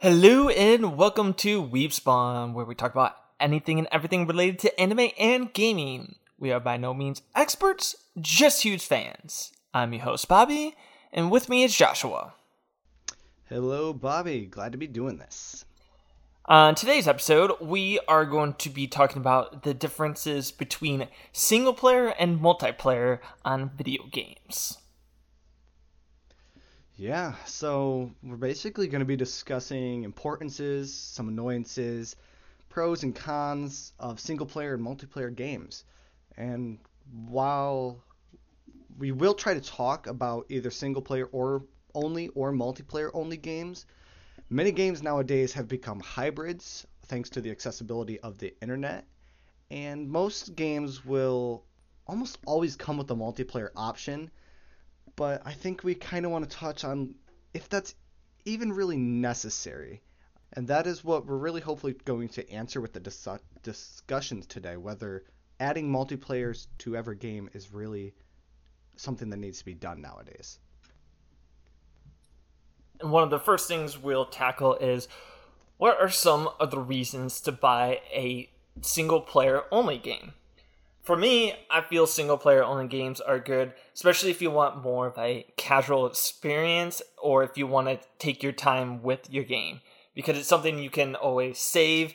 Hello and welcome to Weave Spawn, where we talk about anything and everything related to anime and gaming. We are by no means experts, just huge fans. I'm your host, Bobby, and with me is Joshua. Hello, Bobby. Glad to be doing this. On today's episode, we are going to be talking about the differences between single player and multiplayer on video games. Yeah, so we're basically going to be discussing importances, some annoyances, pros and cons of single-player and multiplayer games. And while we will try to talk about either single-player or multiplayer-only games, many games nowadays have become hybrids thanks to the accessibility of the internet, and most games will almost always come with a multiplayer option. But I think we kind of want to touch on if that's even really necessary. And that is what we're really hopefully going to answer with the discussions today, whether adding multiplayers to every game is really something that needs to be done nowadays. And one of the first things we'll tackle is, what are some of the reasons to buy a single-player only game? For me, I feel single-player only games are good, especially if you want more of a casual experience or if you want to take your time with your game, because it's something you can always save,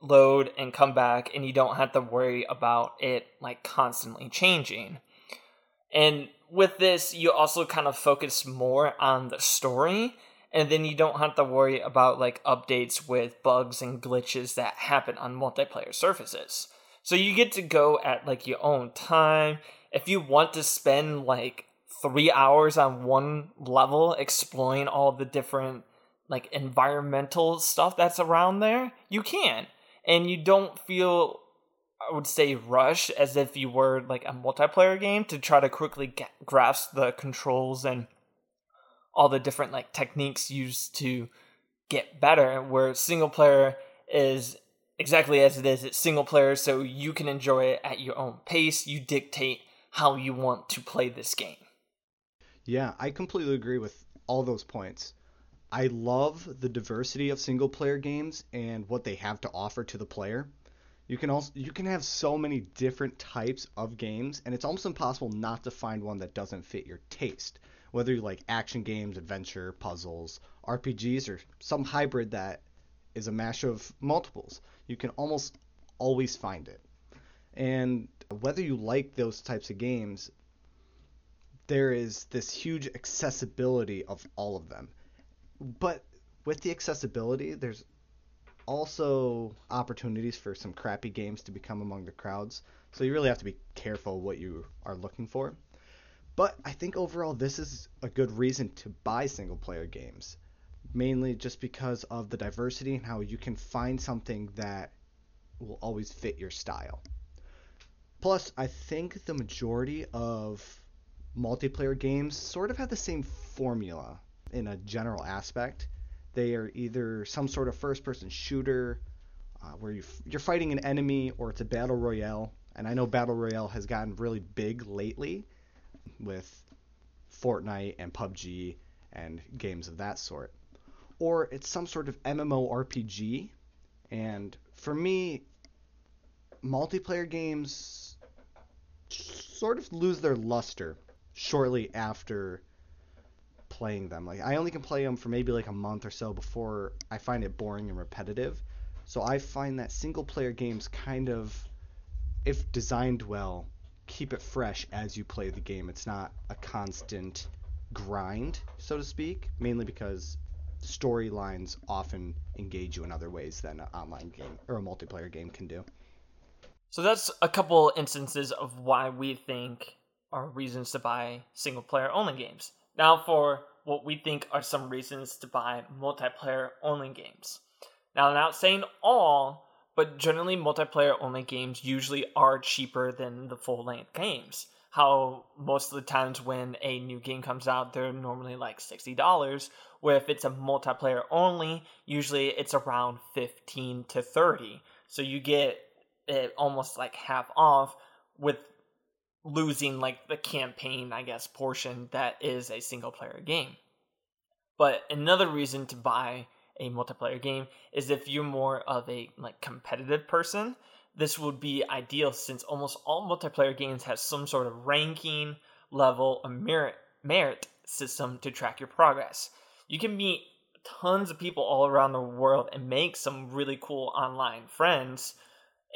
load, and come back, and you don't have to worry about it like constantly changing. And with this, you also kind of focus more on the story, and then you don't have to worry about like updates with bugs and glitches that happen on multiplayer surfaces. So you get to go at like your own time. If you want to spend like 3 hours on one level exploring all the different like environmental stuff that's around there, you can. And you don't feel, I would say, rushed as if you were like a multiplayer game to try to quickly grasp the controls and all the different like techniques used to get better, where single player is exactly as it is, it's single player, so you can enjoy it at your own pace. You dictate how you want to play this game. Yeah, I completely agree with all those points. I love the diversity of single player games and what they have to offer to the player. You can have so many different types of games, and it's almost impossible not to find one that doesn't fit your taste, whether you like action games, adventure, puzzles, RPGs, or some hybrid that is a mash of multiples. You can almost always find it. And whether you like those types of games, there is this huge accessibility of all of them. But with the accessibility, there's also opportunities for some crappy games to become among the crowds. So you really have to be careful what you are looking for. But I think overall this is a good reason to buy single player games. Mainly just because of the diversity and how you can find something that will always fit your style. Plus, I think the majority of multiplayer games sort of have the same formula in a general aspect. They are either some sort of first-person shooter where you're fighting an enemy, or it's a battle royale. And I know battle royale has gotten really big lately with Fortnite and PUBG and games of that sort. Or it's some sort of MMORPG. And for me, multiplayer games sort of lose their luster shortly after playing them. Like, I only can play them for maybe like a month or so before I find it boring and repetitive. So I find that single player games kind of, if designed well, keep it fresh as you play the game. It's not a constant grind, so to speak, mainly because storylines often engage you in other ways than an online game or a multiplayer game can do. So that's a couple instances of why we think are reasons to buy single player only games. Now for what we think are some reasons to buy multiplayer only games. Now, I'm not saying all, but generally multiplayer only games usually are cheaper than the full length games. How most of the times when a new game comes out, they're normally like $60, where if it's a multiplayer only, usually it's around $15 to $30. So you get it almost like half off, with losing like the campaign, I guess, portion that is a single player game. But another reason to buy a multiplayer game is if you're more of a like competitive person, this would be ideal since almost all multiplayer games have some sort of ranking, level, or merit system to track your progress. You can meet tons of people all around the world and make some really cool online friends.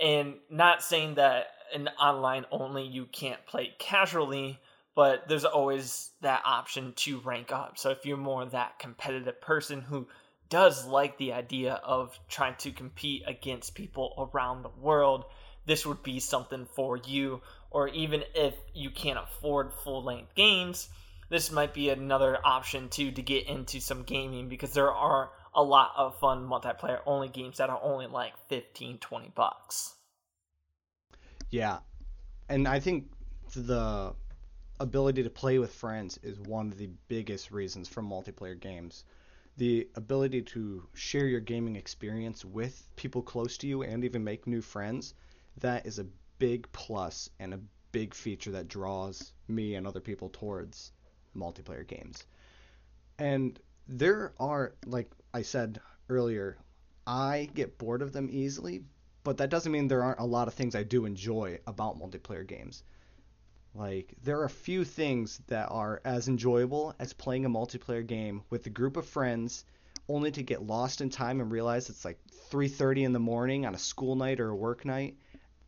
And not saying that in online only you can't play casually, but there's always that option to rank up. So if you're more that competitive person who does like the idea of trying to compete against people around the world, this would be something for you. Or even if you can't afford full-length games, this might be another option too to get into some gaming, because there are a lot of fun multiplayer-only games that are only like $15-$20. Yeah, and I think the ability to play with friends is one of the biggest reasons for multiplayer games. The ability to share your gaming experience with people close to you and even make new friends, that is a big plus and a big feature that draws me and other people towards multiplayer games. And there are, like I said earlier, I get bored of them easily, but that doesn't mean there aren't a lot of things I do enjoy about multiplayer games. Like, there are few things that are as enjoyable as playing a multiplayer game with a group of friends, only to get lost in time and realize it's like 3:30 in the morning on a school night or a work night,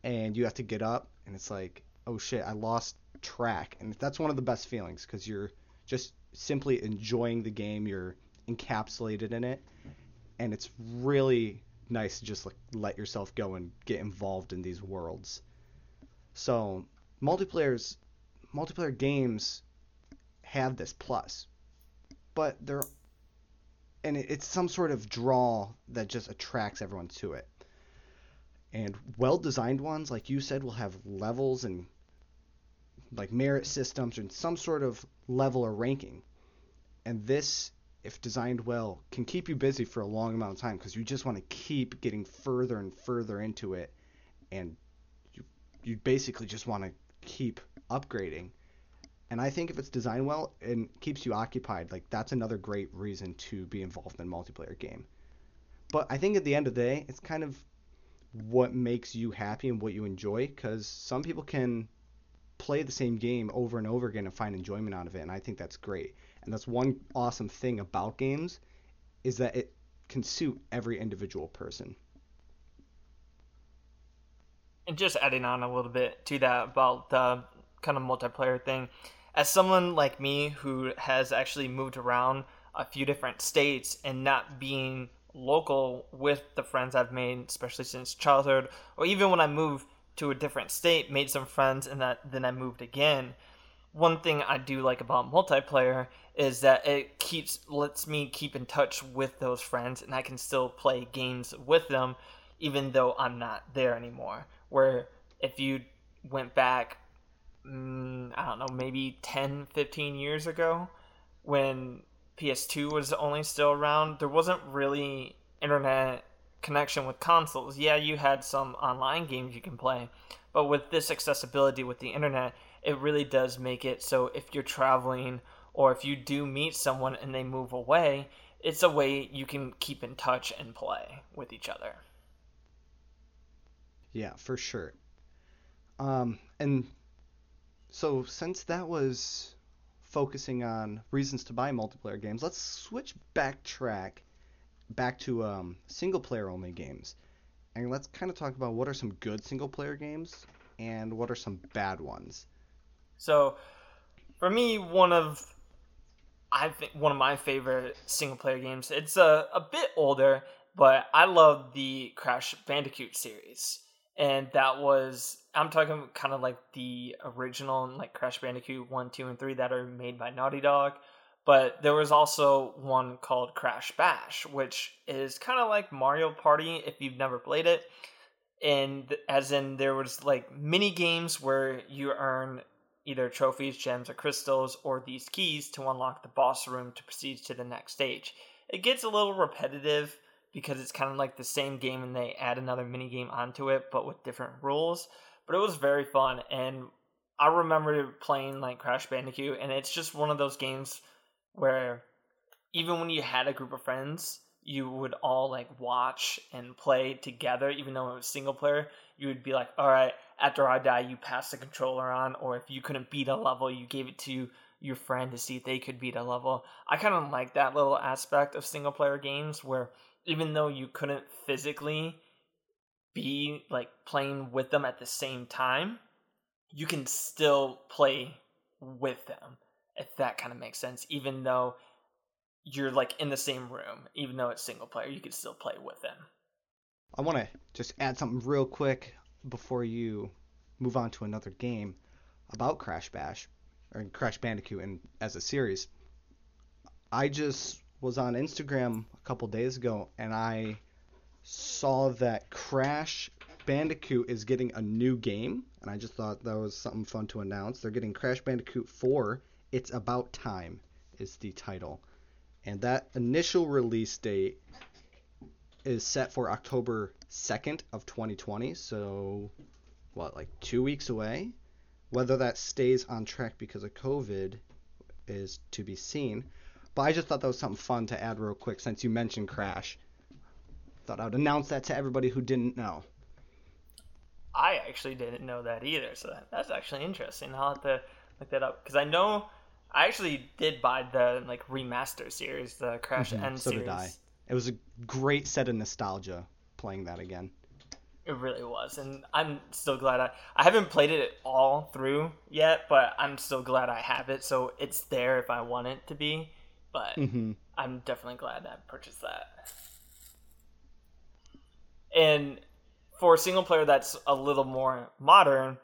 and you have to get up, and it's like, oh shit, I lost track. And that's one of the best feelings, because you're just simply enjoying the game, you're encapsulated in it, and it's really nice to just like let yourself go and get involved in these worlds. So multiplayer games have this plus, but it's some sort of draw that just attracts everyone to it. And well-designed ones, like you said, will have levels and like merit systems and some sort of level or ranking. And this, if designed well, can keep you busy for a long amount of time, because you just want to keep getting further and further into it, and you basically just want to keep upgrading. And I think if it's designed well and keeps you occupied, like that's another great reason to be involved in a multiplayer game. But I think at the end of the day, it's kind of what makes you happy and what you enjoy, because some people can play the same game over and over again and find enjoyment out of it, and I think that's great. And that's one awesome thing about games, is that it can suit every individual person. And just adding on a little bit to that about the kind of multiplayer thing, as someone like me who has actually moved around a few different states and not being local with the friends I've made, especially since childhood, or even when I moved to a different state, made some friends, and then I moved again. One thing I do like about multiplayer is that it lets me keep in touch with those friends, and I can still play games with them even though I'm not there anymore. Where if you went back, I don't know, maybe 10, 15 years ago when PS2 was only still around, there wasn't really internet connection with consoles. Yeah, you had some online games you can play, but with this accessibility with the internet, it really does make it so if you're traveling or if you do meet someone and they move away, it's a way you can keep in touch and play with each other. Yeah, for sure. And so since that was focusing on reasons to buy multiplayer games, let's switch back to single player only games, and let's kind of talk about what are some good single player games and what are some bad ones. So for me, one of my favorite single player games, it's a bit older, but I love the Crash Bandicoot series. And I'm talking kind of like the original, like Crash Bandicoot 1, 2, and 3 that are made by Naughty Dog. But there was also one called Crash Bash, which is kind of like Mario Party if you've never played it. And as in, there was like mini games where you earn either trophies, gems, or crystals, or these keys to unlock the boss room to proceed to the next stage. It gets a little repetitive, because it's kind of like the same game and they add another minigame onto it, but with different rules. But it was very fun, and I remember playing like Crash Bandicoot, and it's just one of those games where even when you had a group of friends, you would all like watch and play together, even though it was single player. You would be like, all right, after I die, you pass the controller on, or if you couldn't beat a level, you gave it to your friend to see if they could beat a level. I kind of like that little aspect of single player games where even though you couldn't physically be like playing with them at the same time, you can still play with them, if that kind of makes sense. Even though you're like in the same room, even though it's single player, you can still play with them. I want to just add something real quick before you move on to another game about Crash Bash or Crash Bandicoot and as a series. I just was on Instagram a couple days ago and I saw that Crash Bandicoot is getting a new game, and I just thought that was something fun to announce. They're getting Crash Bandicoot 4: It's About Time is the title, and that initial release date is set for October 2nd of 2020, so what, like 2 weeks away? Whether that stays on track because of COVID is to be seen, but I just thought that was something fun to add real quick since you mentioned Crash. Thought I would announce that to everybody who didn't know. I actually didn't know that either, so that's actually interesting. I'll have to look that up, because I know I actually did buy the like remaster series, the Crash N series. So did I. It was a great set of nostalgia playing that again. It really was, and I'm still glad I haven't played it all through yet, but I'm still glad I have it, so it's there if I want it to be, but I'm definitely glad I purchased that. And for a single player that's a little more modern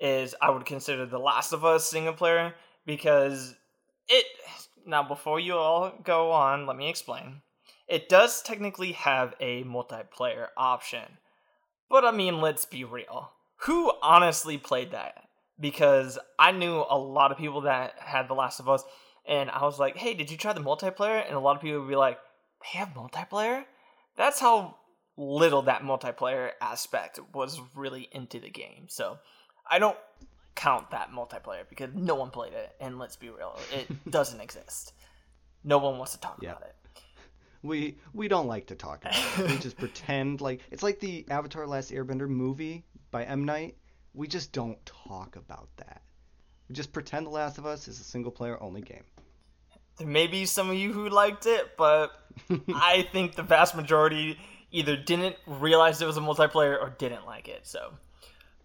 is I would consider The Last of Us single player, because it, now before you all go on, let me explain. It does technically have a multiplayer option, but I mean, let's be real. Who honestly played that? Because I knew a lot of people that had The Last of Us, and I was like, hey, did you try the multiplayer? And a lot of people would be like, they have multiplayer? That's how little that multiplayer aspect was really into the game. So I don't count that multiplayer because no one played it, and let's be real, it doesn't exist. No one wants to talk about it. We don't like to talk about it. We just pretend like it's like the Avatar: Last Airbender movie by M. Night. We just don't talk about that. We just pretend The Last of Us is a single player only game. There may be some of you who liked it, but I think the vast majority either didn't realize it was a multiplayer or didn't like it. So,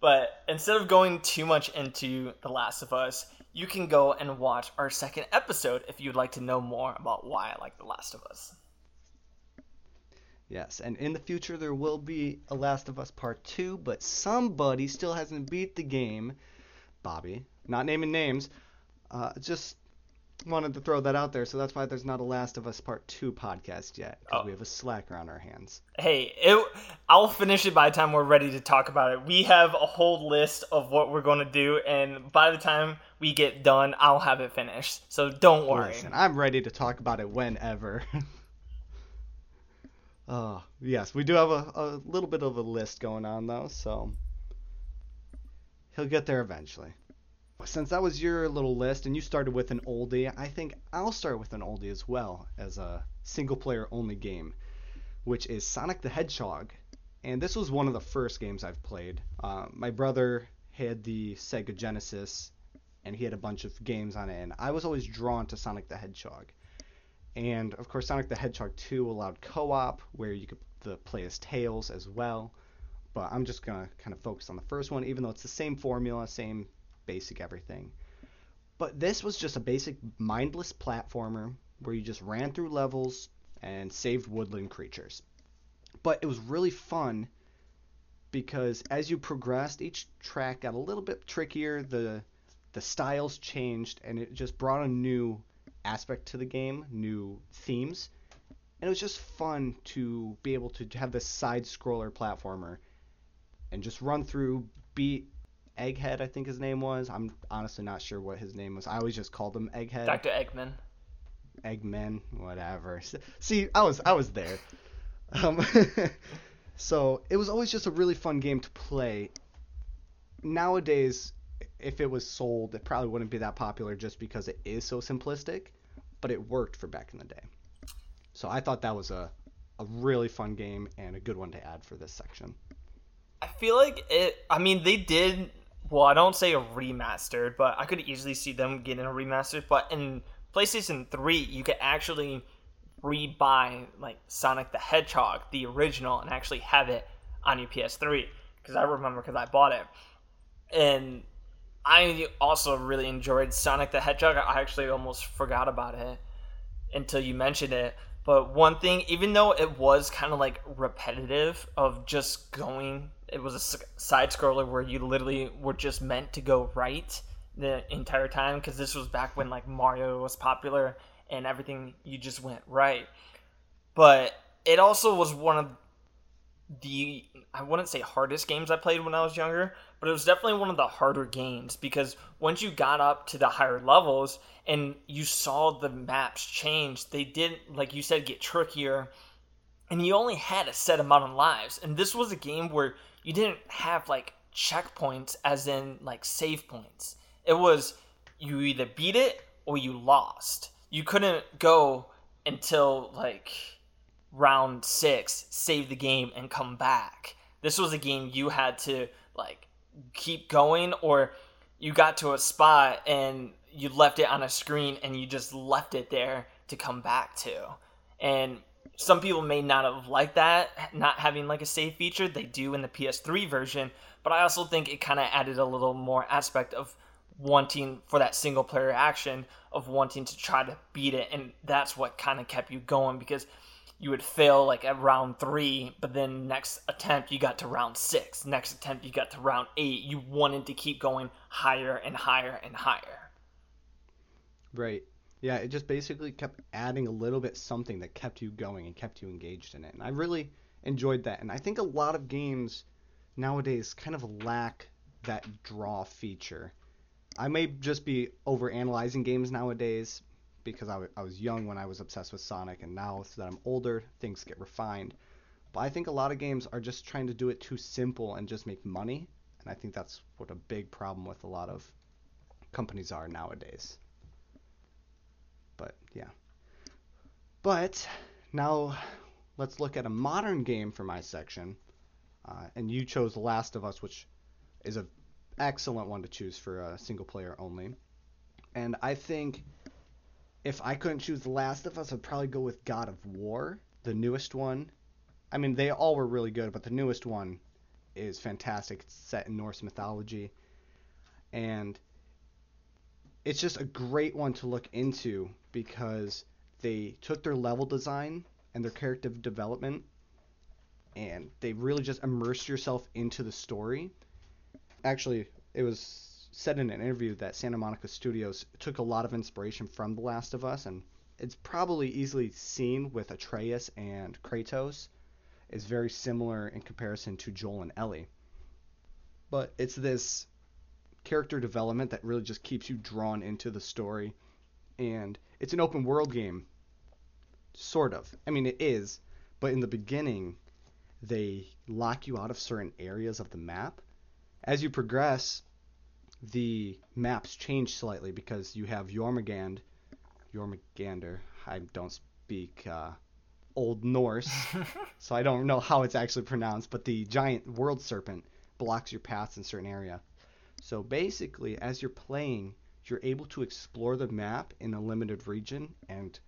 but instead of going too much into The Last of Us, you can go and watch our second episode if you'd like to know more about why I like The Last of Us. Yes, and in the future there will be a Last of Us Part 2, but somebody still hasn't beat the game. Bobby, not naming names, just wanted to throw that out there, so that's why there's not a Last of Us Part 2 podcast yet, because we have a slacker on our hands. Hey, I'll finish it by the time we're ready to talk about it. We have a whole list of what we're going to do, and by the time we get done, I'll have it finished, so don't worry. Listen, I'm ready to talk about it whenever. Yes, we do have a little bit of a list going on, though, so he'll get there eventually. Since that was your little list and you started with an oldie, I think I'll start with an oldie as well as a single-player-only game, which is Sonic the Hedgehog. And this was one of the first games I've played. My brother had the Sega Genesis, and he had a bunch of games on it, and I was always drawn to Sonic the Hedgehog. And, of course, Sonic the Hedgehog 2 allowed co-op, where you could play as Tails as well. But I'm just going to kind of focus on the first one, even though it's the same formula, same basic everything. But this was just a basic mindless platformer where you just ran through levels and saved woodland creatures. But it was really fun because as you progressed, each track got a little bit trickier, the styles changed, and it just brought a new aspect to the game, new themes, and it was just fun to be able to have this side-scroller platformer and just run through, beat Egghead, I think his name was. I'm honestly not sure what his name was. I always just called him Egghead. Dr. Eggman. Eggman, whatever. See, I was there. So it was always just a really fun game to play. Nowadays, if it was sold, it probably wouldn't be that popular just because it is so simplistic, but it worked for back in the day. So I thought that was a a really fun game and a good one to add for this section. I feel like it, I mean, they did, well, I don't say a remastered, but I could easily see them getting a remastered. But in PlayStation 3, you could actually rebuy, like, Sonic the Hedgehog, the original, and actually have it on your PS3. Because I remember, because I bought it. And I also really enjoyed Sonic the Hedgehog. I actually almost forgot about it until you mentioned it. But one thing, even though it was kind of like repetitive of just going, it was a side scroller where you literally were just meant to go right the entire time, because this was back when like Mario was popular and everything, you just went right. But it also was one of the, I wouldn't say hardest games I played when I was younger, but it was definitely one of the harder games, because once you got up to the higher levels and you saw the maps change, they did, like you said, get trickier, and you only had a set amount of lives. And this was a game where you didn't have like checkpoints as in like save points. It was you either beat it or you lost. You couldn't go until like round 6, save the game, and come back. This was a game you had to like keep going, or you got to a spot and you left it on a screen and you just left it there to come back to. And some people may not have liked that, not having like a save feature. They do in the PS3 version, but I also think it kind of added a little more aspect of wanting for that single player action, of wanting to try to beat it. And that's what kind of kept you going, because you would fail like at round 3, but then next attempt you got to round 6. Next attempt you got to round 8. You wanted to keep going higher and higher and higher. Right. Yeah, it just basically kept adding a little bit something that kept you going and kept you engaged in it. And I really enjoyed that. And I think a lot of games nowadays kind of lack that draw feature. I may just be overanalyzing games nowadays, because I was young when I was obsessed with Sonic, and now so that I'm older, things get refined. But I think a lot of games are just trying to do it too simple and just make money, and I think that's what a big problem with a lot of companies are nowadays. But, yeah. But, now let's look at a modern game for my section, and you chose The Last of Us, which is an excellent one to choose for a single player only. And I think, if I couldn't choose The Last of Us, I'd probably go with God of War, the newest one. I mean, they all were really good, but the newest one is fantastic. It's set in Norse mythology, and it's just a great one to look into, because they took their level design and their character development, and they really just immersed yourself into the story. Actually, it was said in an interview that Santa Monica Studios took a lot of inspiration from The Last of Us, and it's probably easily seen with Atreus and Kratos. It's very similar in comparison to Joel and Ellie. But it's this character development that really just keeps you drawn into the story, and it's an open world game, sort of. I mean, it is, but in the beginning, they lock you out of certain areas of the map. As you progress, the maps change slightly, because you have Jörmungandr. I don't speak Old Norse, so I don't know how it's actually pronounced, but the giant world serpent blocks your paths in certain area. So basically, as you're playing, you're able to explore the map in a limited region and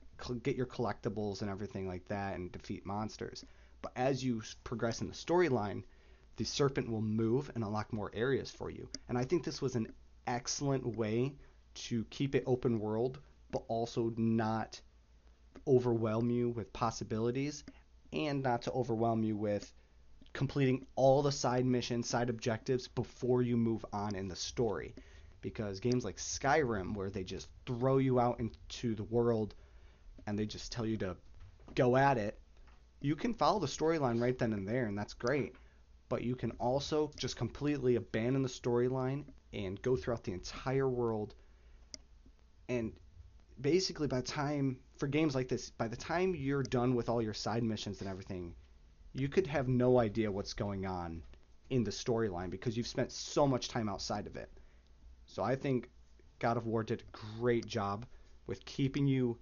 get your collectibles and everything like that and defeat monsters. But as you progress in the storyline, the serpent will move and unlock more areas for you. And I think this was an excellent way to keep it open world, but also not overwhelm you with possibilities, and not to overwhelm you with completing all the side missions, side objectives before you move on in the story. Because games like Skyrim, where they just throw you out into the world and they just tell you to go at it, you can follow the storyline right then and there, and that's great. But you can also just completely abandon the storyline and go throughout the entire world. And basically, by the time, for games like this, by the time you're done with all your side missions and everything, you could have no idea what's going on in the storyline, because you've spent so much time outside of it. So I think God of War did a great job with keeping you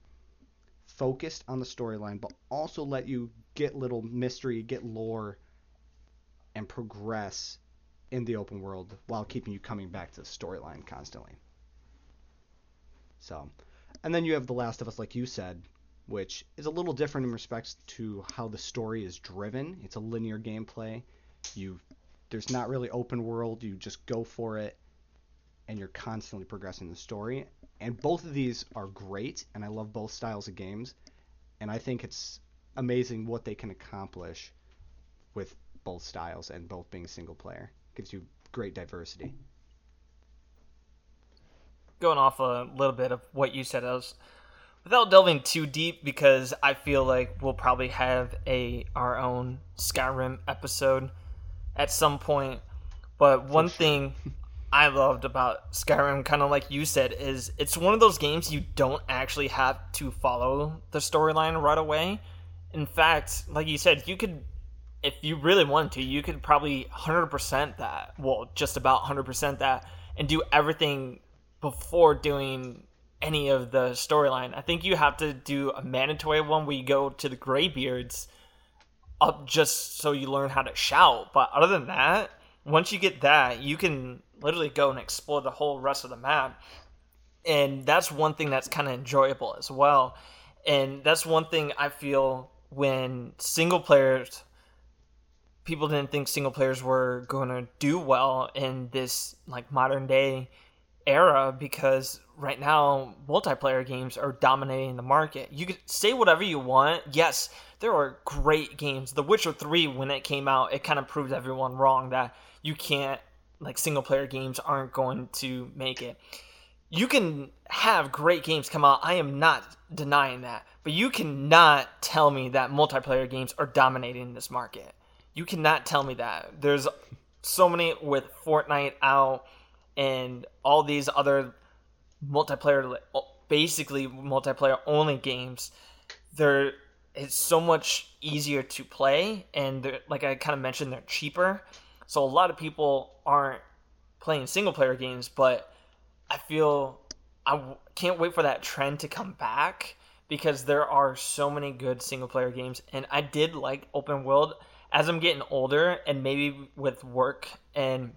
focused on the storyline, but also let you get little mystery, get lore, and progress in the open world while keeping you coming back to the storyline constantly. So, and then you have The Last of Us, like you said, which is a little different in respects to how the story is driven. It's a linear gameplay. There's not really open world. You just go for it, and you're constantly progressing the story. And both of these are great, and I love both styles of games. And I think it's amazing what they can accomplish with both styles and both being single player. It gives you great diversity. Going off a little bit of what you said, without delving too deep, because I feel like we'll probably have our own Skyrim episode at some point. But one thing I loved about Skyrim, kind of like you said, is it's one of those games you don't actually have to follow the storyline right away. In fact, like you said, you could, if you really wanted to, you could probably 100% that. Well, just about 100% that, and do everything before doing any of the storyline. I think you have to do a mandatory one where you go to the Greybeards up just so you learn how to shout. But other than that, once you get that, you can literally go and explore the whole rest of the map. And that's one thing that's kind of enjoyable as well. And that's one thing I feel when single players, people didn't think single players were going to do well in this like modern day era, because right now multiplayer games are dominating the market. You could say whatever you want. Yes, there are great games. The Witcher 3, when it came out, it kind of proved everyone wrong that you can't, like, single player games aren't going to make it. You can have great games come out. I am not denying that, but you cannot tell me that multiplayer games are dominating this market. You cannot tell me that. There's so many, with Fortnite out and all these other multiplayer, basically multiplayer only games, there it's so much easier to play, and like I kind of mentioned, they're cheaper. So a lot of people aren't playing single player games, but I feel I can't wait for that trend to come back, because there are so many good single player games. And I did like open world. As I'm getting older, and maybe with work and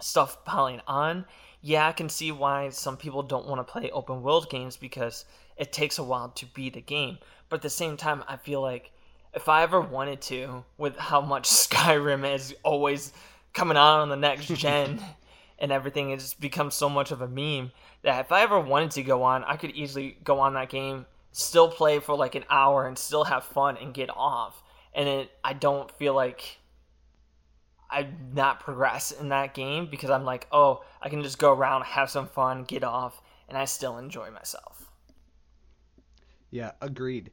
stuff piling on, yeah, I can see why some people don't want to play open world games, because it takes a while to beat a game. But at the same time, I feel like if I ever wanted to, with how much Skyrim is always coming out on the next gen and everything, it's become so much of a meme that if I ever wanted to go on, I could easily go on that game, still play for like an hour and still have fun and get off. And I don't feel like I'm not progress in that game, because I'm like, oh, I can just go around, have some fun, get off, and I still enjoy myself. Yeah, agreed.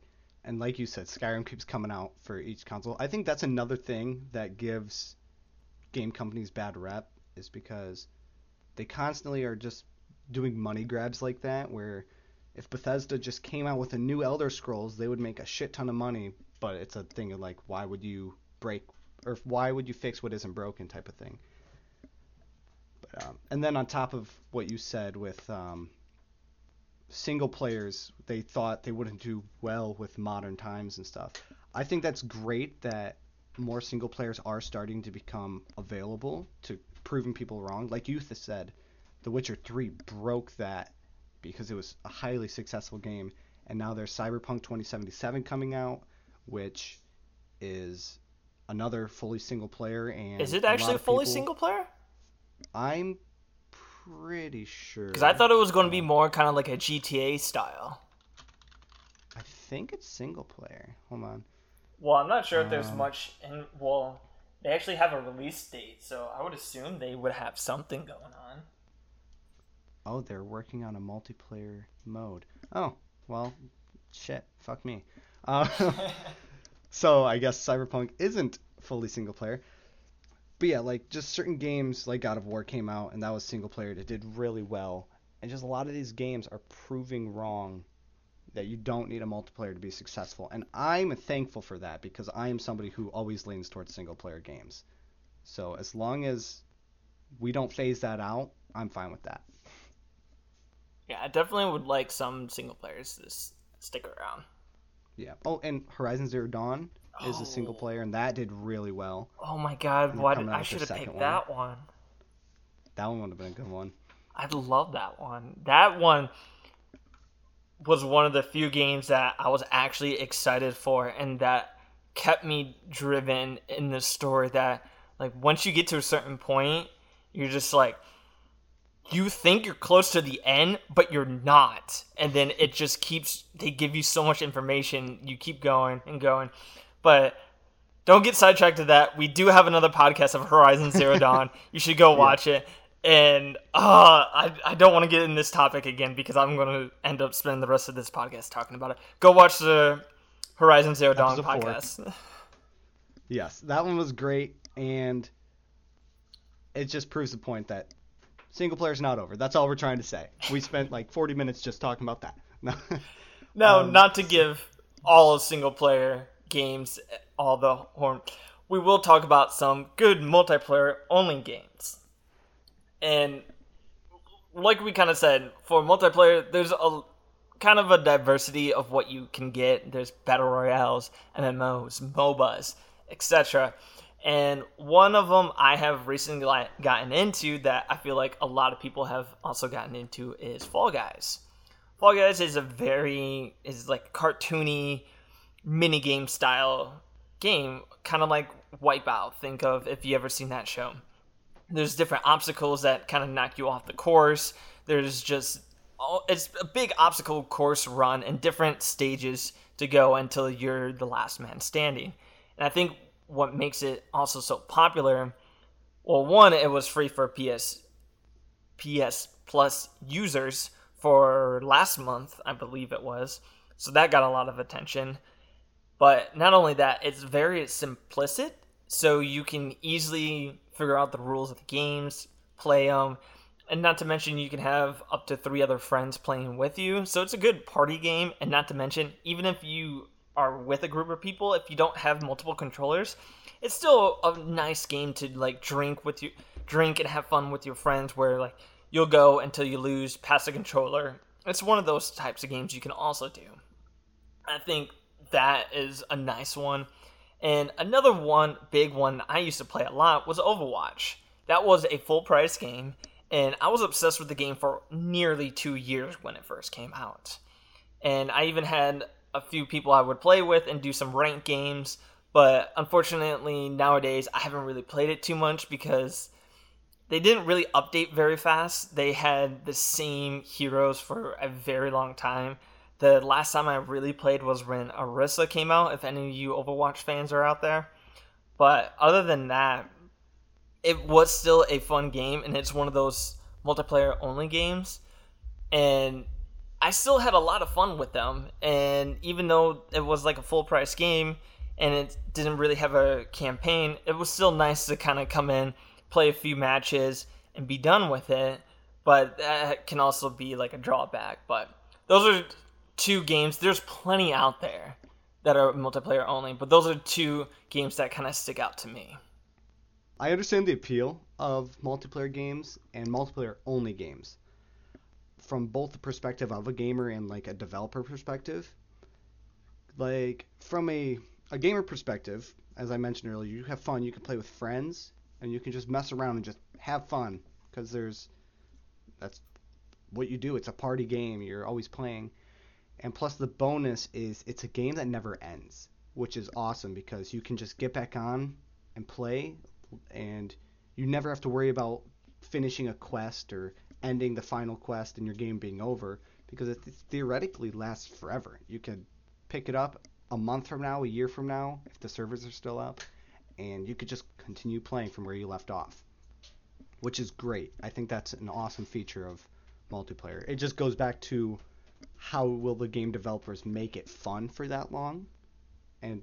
And like you said, Skyrim keeps coming out for each console. I think that's another thing that gives game companies bad rep, is because they constantly are just doing money grabs like that, where if Bethesda just came out with a new Elder Scrolls, they would make a shit ton of money. But it's a thing of like, why would you break, or why would you fix what isn't broken, type of thing. But, and then on top of what you said with single players, they thought they wouldn't do well with modern times and stuff. I think that's great that more single players are starting to become available to proving people wrong. Like you said, The Witcher 3 broke that because it was a highly successful game. And now there's Cyberpunk 2077 coming out, which is another fully single player. And is it actually fully single player? I'm pretty sure. Because I thought it was going to be more kind of like a GTA style. I think it's single player. Hold on. Well, I'm not sure if there's much in. Well, they actually have a release date, so I would assume they would have something going on. Oh, they're working on a multiplayer mode. Oh, well, shit. Fuck me. So I guess Cyberpunk isn't fully single player. But yeah, like just certain games like God of War came out, and that was single player. It did really well. And just a lot of these games are proving wrong that you don't need a multiplayer to be successful. And I'm thankful for that, because I am somebody who always leans towards single player games. So as long as we don't phase that out, I'm fine with that. Yeah, I definitely would like some single players to stick around. Yeah. Oh, and Horizon Zero Dawn is a single player, and that did really well. Oh my god, why did I should have picked that one. That one would have been a good one. I love that one. That one was one of the few games that I was actually excited for, and that kept me driven in the story. That, like, once you get to a certain point, you're just like, you think you're close to the end, but you're not. And then it just keeps, they give you so much information, you keep going and going. But don't get sidetracked to that. We do have another podcast of Horizon Zero Dawn. You should go watch it. And I don't want to get in this topic again because I'm going to end up spending the rest of this podcast talking about it. Go watch the Horizon Zero Dawn podcast. Yes, that one was great. And it just proves the point that single player's not over. That's all we're trying to say. We spent like 40 minutes just talking about that. No, not to give all of single player games all the horn. We will talk about some good multiplayer only games. And like we kind of said, for multiplayer, there's a kind of a diversity of what you can get. There's battle royales, MMOs, MOBAs, etc. And one of them I have recently gotten into that I feel like a lot of people have also gotten into is Fall Guys. Fall Guys is like cartoony minigame style game, kind of like Wipeout. Think of if you ever seen that show. There's different obstacles that kind of knock you off the course. There's just it's a big obstacle course run and different stages to go until you're the last man standing. And I think what makes it also so popular, well, one, it was free for PS Plus users for last month, I believe it was. So that got a lot of attention. But not only that, it's very simplistic, so you can easily figure out the rules of the games, play them, and not to mention you can have up to 3 other friends playing with you. So it's a good party game, and not to mention, even if you are with a group of people, if you don't have multiple controllers, it's still a nice game to like drink and have fun with your friends, where like you'll go until you lose, pass the controller. It's one of those types of games you can also do. I think that is a nice one. And another one, big one that I used to play a lot was Overwatch. That was a full price game, and I was obsessed with the game for nearly 2 years when it first came out. And I even had a few people I would play with and do some ranked games, but unfortunately nowadays I haven't really played it too much because they didn't really update very fast. They had the same heroes for a very long time. The last time I really played was when Orisa came out, if any of you Overwatch fans are out there. But other than that, it was still a fun game, and it's one of those multiplayer only games, and I still had a lot of fun with them. And even though it was like a full price game and it didn't really have a campaign, it was still nice to kind of come in, play a few matches, and be done with it. But that can also be like a drawback. But those are 2 games. There's plenty out there that are multiplayer only, but those are 2 games that kind of stick out to me. I understand the appeal of multiplayer games and multiplayer only games from both the perspective of a gamer and like a developer perspective. Like from a gamer perspective, as I mentioned earlier, you have fun, you can play with friends, and you can just mess around and just have fun because that's what you do. It's a party game, you're always playing. And plus the bonus is it's a game that never ends, which is awesome because you can just get back on and play, and you never have to worry about finishing a quest or ending the final quest and your game being over, because it theoretically lasts forever. You could pick it up a month from now, a year from now, if the servers are still up, and you could just continue playing from where you left off, which is great. I think that's an awesome feature of multiplayer. It just goes back to how will the game developers make it fun for that long, and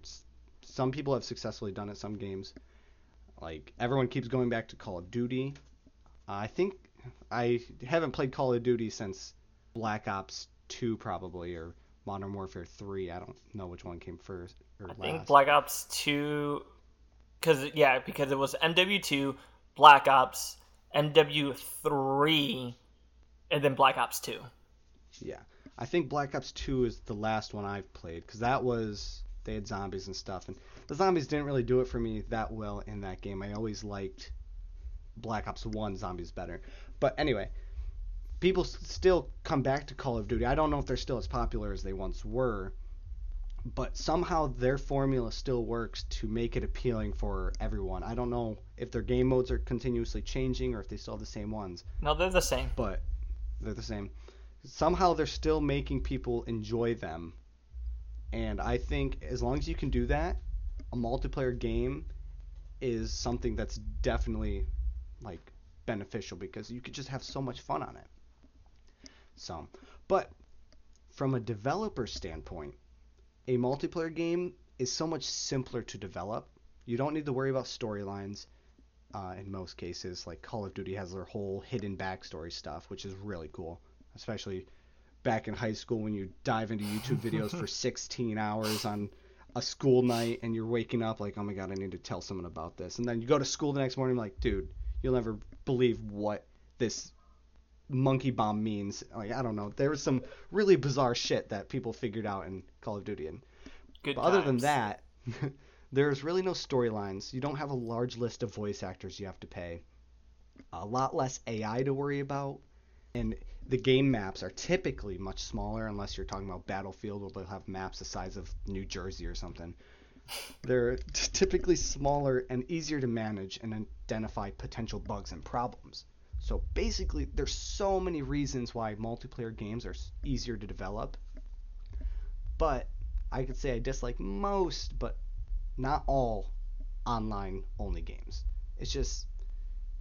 some people have successfully done it, some games. Like, everyone keeps going back to Call of Duty. I think I haven't played Call of Duty since Black Ops 2 probably, or Modern Warfare 3. I don't know which one came first or last. I think Black Ops 2, because it was MW2, Black Ops, MW3, and then Black Ops 2. Yeah. I think Black Ops 2 is the last one I've played, because that was... They had zombies and stuff, and the zombies didn't really do it for me that well in that game. I always liked Black Ops 1 zombies better. But anyway, people still come back to Call of Duty. I don't know if they're still as popular as they once were, but somehow their formula still works to make it appealing for everyone. I don't know if their game modes are continuously changing or if they still have the same ones. No, they're the same. But they're the same. Somehow they're still making people enjoy them. And I think as long as you can do that, a multiplayer game is something that's definitely, like, beneficial, because you could just have so much fun on it. So, but from a developer standpoint, a multiplayer game is so much simpler to develop. You don't need to worry about storylines in most cases. Like, Call of Duty has their whole hidden backstory stuff, which is really cool, especially... back in high school when you dive into YouTube videos for 16 hours on a school night and you're waking up like, oh my God, I need to tell someone about this. And then you go to school the next morning like, dude, you'll never believe what this monkey bomb means. Like, I don't know. There was some really bizarre shit that people figured out in Call of Duty. And good times. Other than that, there's really no storylines. You don't have a large list of voice actors you have to pay. A lot less AI to worry about. And the game maps are typically much smaller, unless you're talking about Battlefield, where they'll have maps the size of New Jersey or something. They're typically smaller and easier to manage and identify potential bugs and problems. So basically, there's so many reasons why multiplayer games are easier to develop. But I could say I dislike most, but not all, online-only games. It's just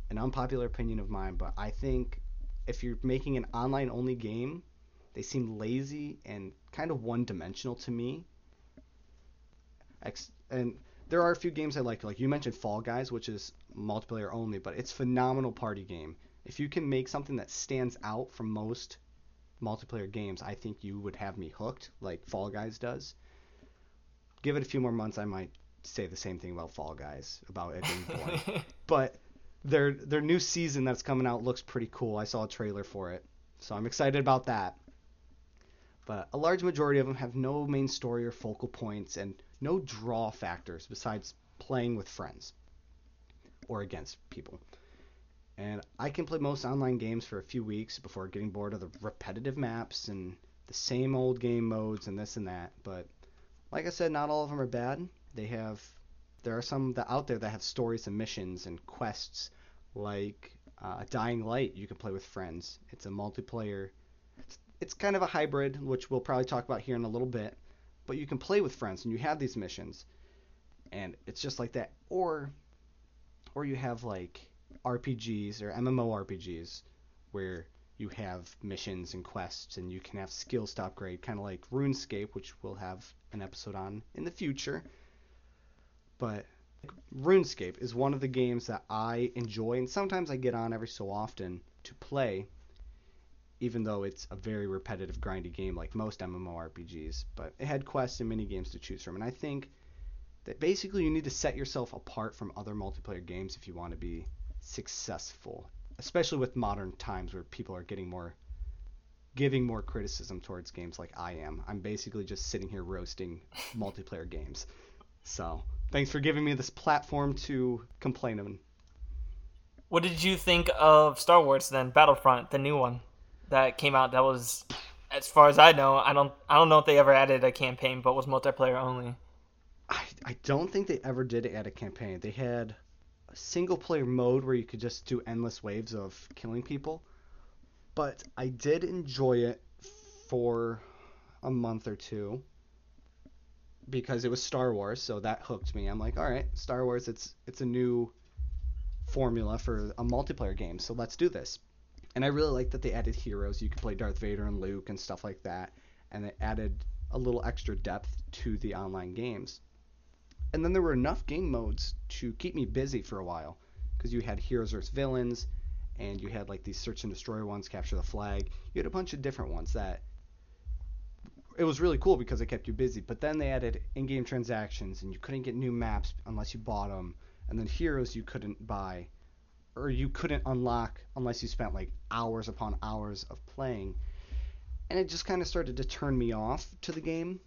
an unpopular opinion of mine, but I think... if you're making an online-only game, they seem lazy and kind of one-dimensional to me. And there are a few games I like. Like you mentioned Fall Guys, which is multiplayer only, but it's a phenomenal party game. If you can make something that stands out from most multiplayer games, I think you would have me hooked, like Fall Guys does. Give it a few more months, I might say the same thing about Fall Guys, about it being boring. But... Their new season that's coming out looks pretty cool. I saw a trailer for it, so I'm excited about that. But a large majority of them have no main story or focal points and no draw factors besides playing with friends or against people. And I can play most online games for a few weeks before getting bored of the repetitive maps and the same old game modes and this and that. But like I said, not all of them are bad. There are some that out there that have stories and missions and quests, like Dying Light you can play with friends. It's a multiplayer. It's kind of a hybrid, which we'll probably talk about here in a little bit. But you can play with friends, and you have these missions. And it's just like that. Or you have, like, RPGs or MMORPGs where you have missions and quests, and you can have skills to upgrade, kind of like RuneScape, which we'll have an episode on in the future. But RuneScape is one of the games that I enjoy, and sometimes I get on every so often to play, even though it's a very repetitive, grindy game like most MMORPGs. But it had quests and minigames to choose from, and I think that basically you need to set yourself apart from other multiplayer games if you want to be successful, especially with modern times where people are giving more criticism towards games like I am. I'm basically just sitting here roasting multiplayer games. So... thanks for giving me this platform to complain on. What did you think of Star Wars then? Battlefront, the new one that came out, that was, as far as I know, I don't know if they ever added a campaign, but was multiplayer only. I don't think they ever did add a campaign. They had a single player mode where you could just do endless waves of killing people. But I did enjoy it for a month or two, because it was Star Wars, so that hooked me. I'm like, all right, Star Wars, it's a new formula for a multiplayer game, so let's do this. And I really like that they added heroes. You could play Darth Vader and Luke and stuff like that, and it added a little extra depth to the online games. And then there were enough game modes to keep me busy for a while, because you had heroes versus villains, and you had like these search and destroy ones, capture the flag. You had a bunch of different ones that... it was really cool because it kept you busy. But then they added in-game transactions, and you couldn't get new maps unless you bought them. And then heroes you couldn't buy, or you couldn't unlock unless you spent like hours upon hours of playing. and it just kind of started to turn me off to the game.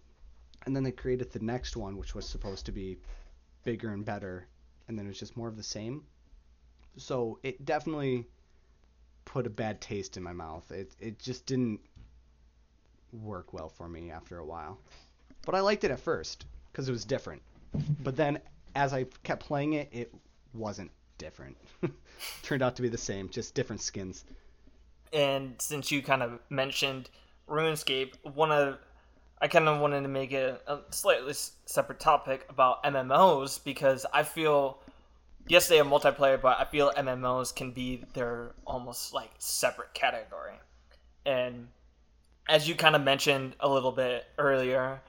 And then they created the next one, which was supposed to be bigger and better, and then it was just more of the same. So it definitely put a bad taste in my mouth. It just didn't work well for me after a while. But I liked it at first because it was different. But then as I kept playing it, it wasn't different. Turned out to be the same, just different skins. And since you kind of mentioned RuneScape, I kind of wanted to make it a slightly separate topic about MMOs, because I feel, yes, they are multiplayer, but I feel MMOs can be their almost like separate category. And as you kind of mentioned a little bit earlier,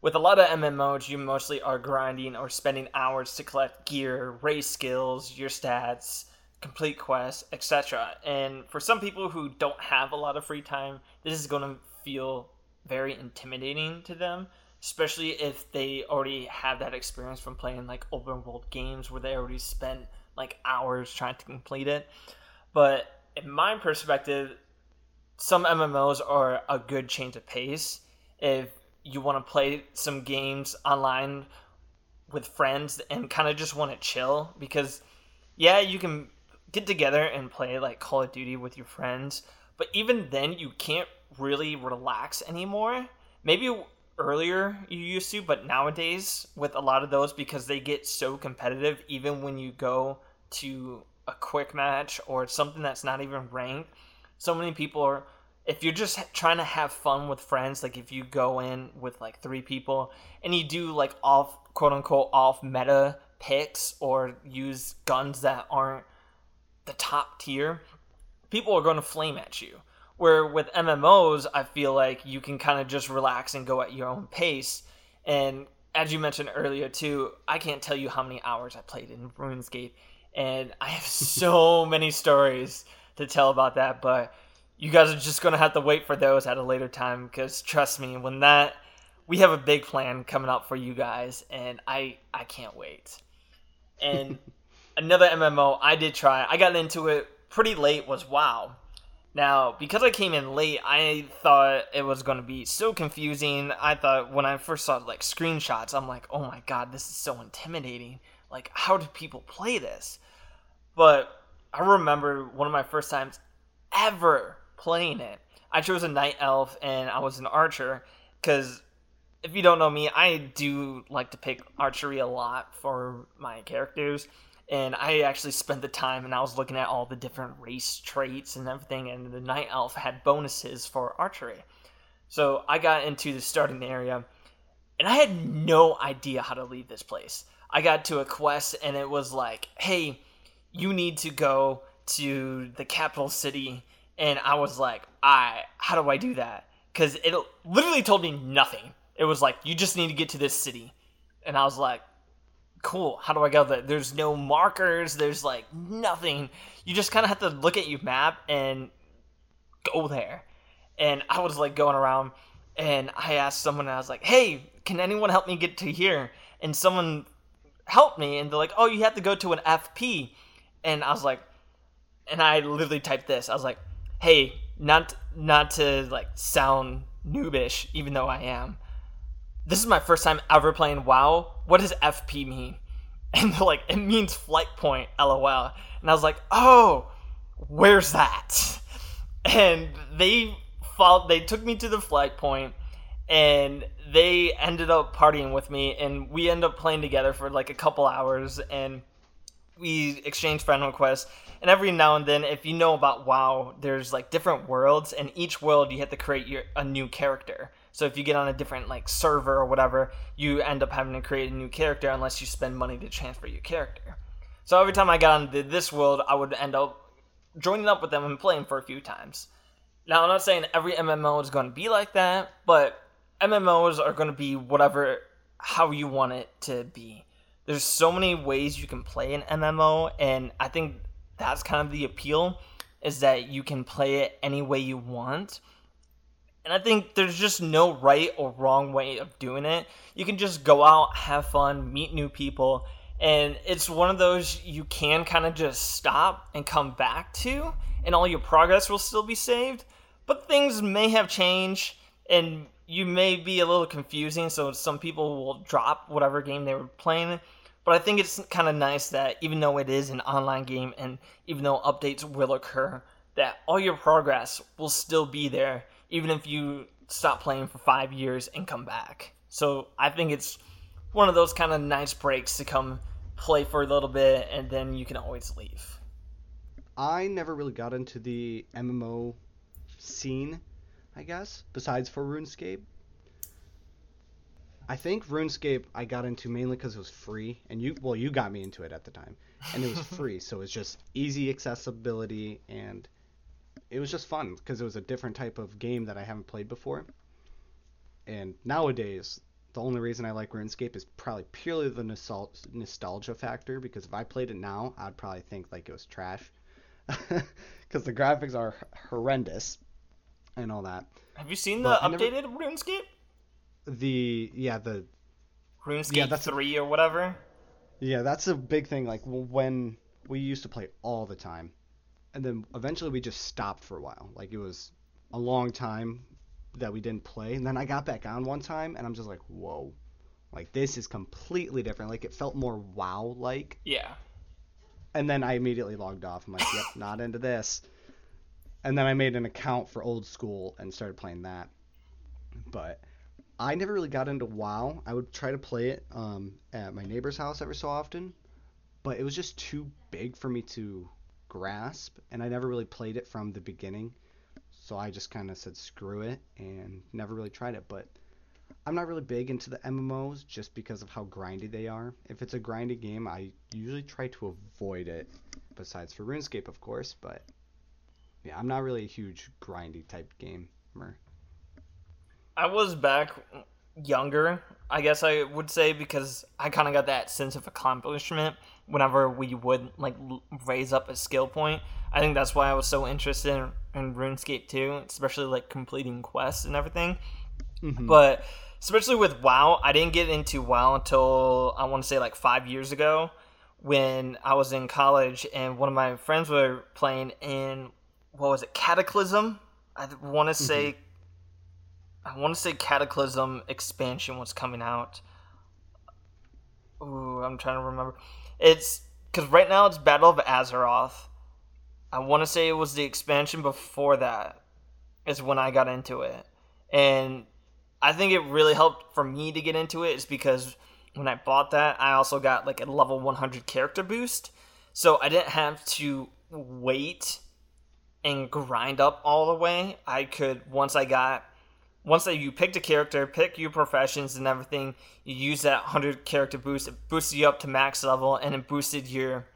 with a lot of MMOs, you mostly are grinding or spending hours to collect gear, raise skills, your stats, complete quests, etc. And for some people who don't have a lot of free time, this is going to feel very intimidating to them, especially if they already have that experience from playing like open world games where they already spent like hours trying to complete it. But in my perspective, some MMOs are a good change of pace. If you want to play some games online with friends and kind of just want to chill, because yeah, you can get together and play like Call of Duty with your friends, but even then you can't really relax anymore. Maybe earlier you used to, but nowadays with a lot of those, because they get so competitive, even when you go to a quick match or something that's not even ranked, so many people are, if you're just trying to have fun with friends, like if you go in with like 3 people and you do like off, quote unquote, off meta picks or use guns that aren't the top tier, people are going to flame at you. Where with MMOs, I feel like you can kind of just relax and go at your own pace. And as you mentioned earlier too, I can't tell you how many hours I played in RuneScape. And I have so many stories to tell about that. But you guys are just going to have to wait for those at a later time. Because trust me, we have a big plan coming up for you guys. And I can't wait. And another MMO I did try, I got into it pretty late, was WoW. Now, because I came in late, I thought it was going to be so confusing. I thought when I first saw like screenshots, I'm like, oh my god, this is so intimidating. Like, how do people play this? But I remember one of my first times ever playing it. I chose a night elf and I was an archer, because if you don't know me, I do like to pick archery a lot for my characters. And I actually spent the time and I was looking at all the different race traits and everything. And the Night Elf had bonuses for archery. So I got into the starting area. And I had no idea how to leave this place. I got to a quest and it was like, hey, you need to go to the capital city. And I was like, how do I do that? Because it literally told me nothing. It was like, you just need to get to this city. And I was like, cool, how do I go there? There's no markers, there's like nothing. You just kind of have to look at your map and go there. And I was like going around and I asked someone, and I was like, hey, can anyone help me get to here? And someone helped me and they're like, oh, you have to go to an FP. And I was like, and I literally typed this. I was like, hey, not to like sound noobish, even though I am, this is my first time ever playing WoW. What does FP mean? And they're like, it means flight point, LOL. And I was like, oh, where's that? And they took me to the flight point, and they ended up partying with me, and we ended up playing together for like a couple hours, and we exchanged friend requests. And every now and then, if you know about WoW, there's like different worlds, and each world you have to create a new character. So if you get on a different like server or whatever, you end up having to create a new character unless you spend money to transfer your character. So every time I got into this world, I would end up joining up with them and playing for a few times. Now, I'm not saying every MMO is going to be like that, but MMOs are going to be whatever, how you want it to be. There's so many ways you can play an MMO, and I think that's kind of the appeal, is that you can play it any way you want. And I think there's just no right or wrong way of doing it. You can just go out, have fun, meet new people. And it's one of those you can kind of just stop and come back to. And all your progress will still be saved. but things may have changed, and you may be a little confusing, so some people will drop whatever game they were playing. But I think it's kind of nice that even though it is an online game, and even though updates will occur, that all your progress will still be there, even if you stop playing for 5 years and come back. So I think it's one of those kind of nice breaks to come play for a little bit, and then you can always leave. I never really got into the MMO scene, I guess, besides for RuneScape. I think RuneScape I got into mainly because it was free, and you got me into it at the time, and it was free, so it was just easy accessibility, and it was just fun because it was a different type of game that I haven't played before. And nowadays, the only reason I like RuneScape is probably purely the nostalgia factor, because if I played it now, I'd probably think like it was trash, because the graphics are horrendous and all that. Have you seen the updated RuneScape? The RuneScape 3 or whatever. Yeah, that's a big thing. Like when we used to play all the time, and then eventually we just stopped for a while. Like it was a long time that we didn't play, and then I got back on one time, and I'm just like, whoa, like this is completely different. Like it felt more WoW like. Yeah. And then I immediately logged off. I'm like, yep, not into this. And then I made an account for old school and started playing that, but I never really got into WoW. I would try to play it at my neighbor's house every so often, but it was just too big for me to grasp, and I never really played it from the beginning, so I just kind of said screw it and never really tried it. But I'm not really big into the MMOs just because of how grindy they are. If it's a grindy game, I usually try to avoid it, besides for RuneScape, of course, but yeah, I'm not really a huge grindy type gamer. I was back younger, I guess I would say, because I kind of got that sense of accomplishment whenever we would like raise up a skill point. I think that's why I was so interested in RuneScape 2, especially like completing quests and everything. Mm-hmm. But especially with WoW, I didn't get into WoW until I want to say like 5 years ago when I was in college, and one of my friends were playing in, what was it, Cataclysm? I want to say Cataclysm expansion was coming out. Ooh, I'm trying to remember. It's because right now it's Battle of Azeroth. I want to say it was the expansion before that is when I got into it. And I think it really helped for me to get into it is because when I bought that, I also got like a level 100 character boost. So I didn't have to wait and grind up all the way. I could, once you picked a character, pick your professions and everything, you use that 100 character boost, it boosted you up to max level, and it boosted your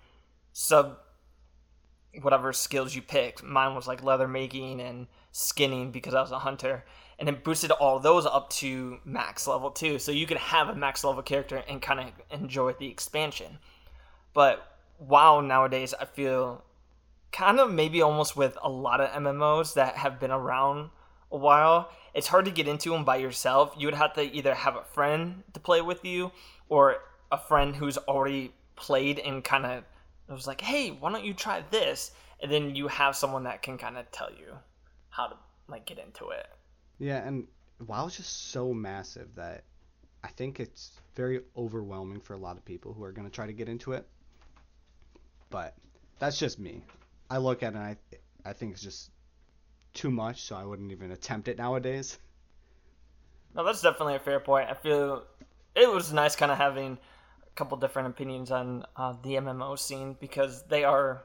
whatever skills you picked. Mine was like leather making and skinning because I was a hunter, and it boosted all those up to max level too. So you could have a max level character and kind of enjoy the expansion. But WoW nowadays, I feel kind of maybe almost with a lot of MMOs that have been around a while, it's hard to get into them by yourself. You would have to either have a friend to play with you, or a friend who's already played and kind of was like, hey, why don't you try this? And then you have someone that can kind of tell you how to like get into it. Yeah, and WoW is just so massive that I think it's very overwhelming for a lot of people who are going to try to get into it. But that's just me. I look at it and I think it's just too much, so I wouldn't even attempt it nowadays. No, that's definitely a fair point. I feel it was nice kind of having a couple different opinions on the MMO scene, because they are,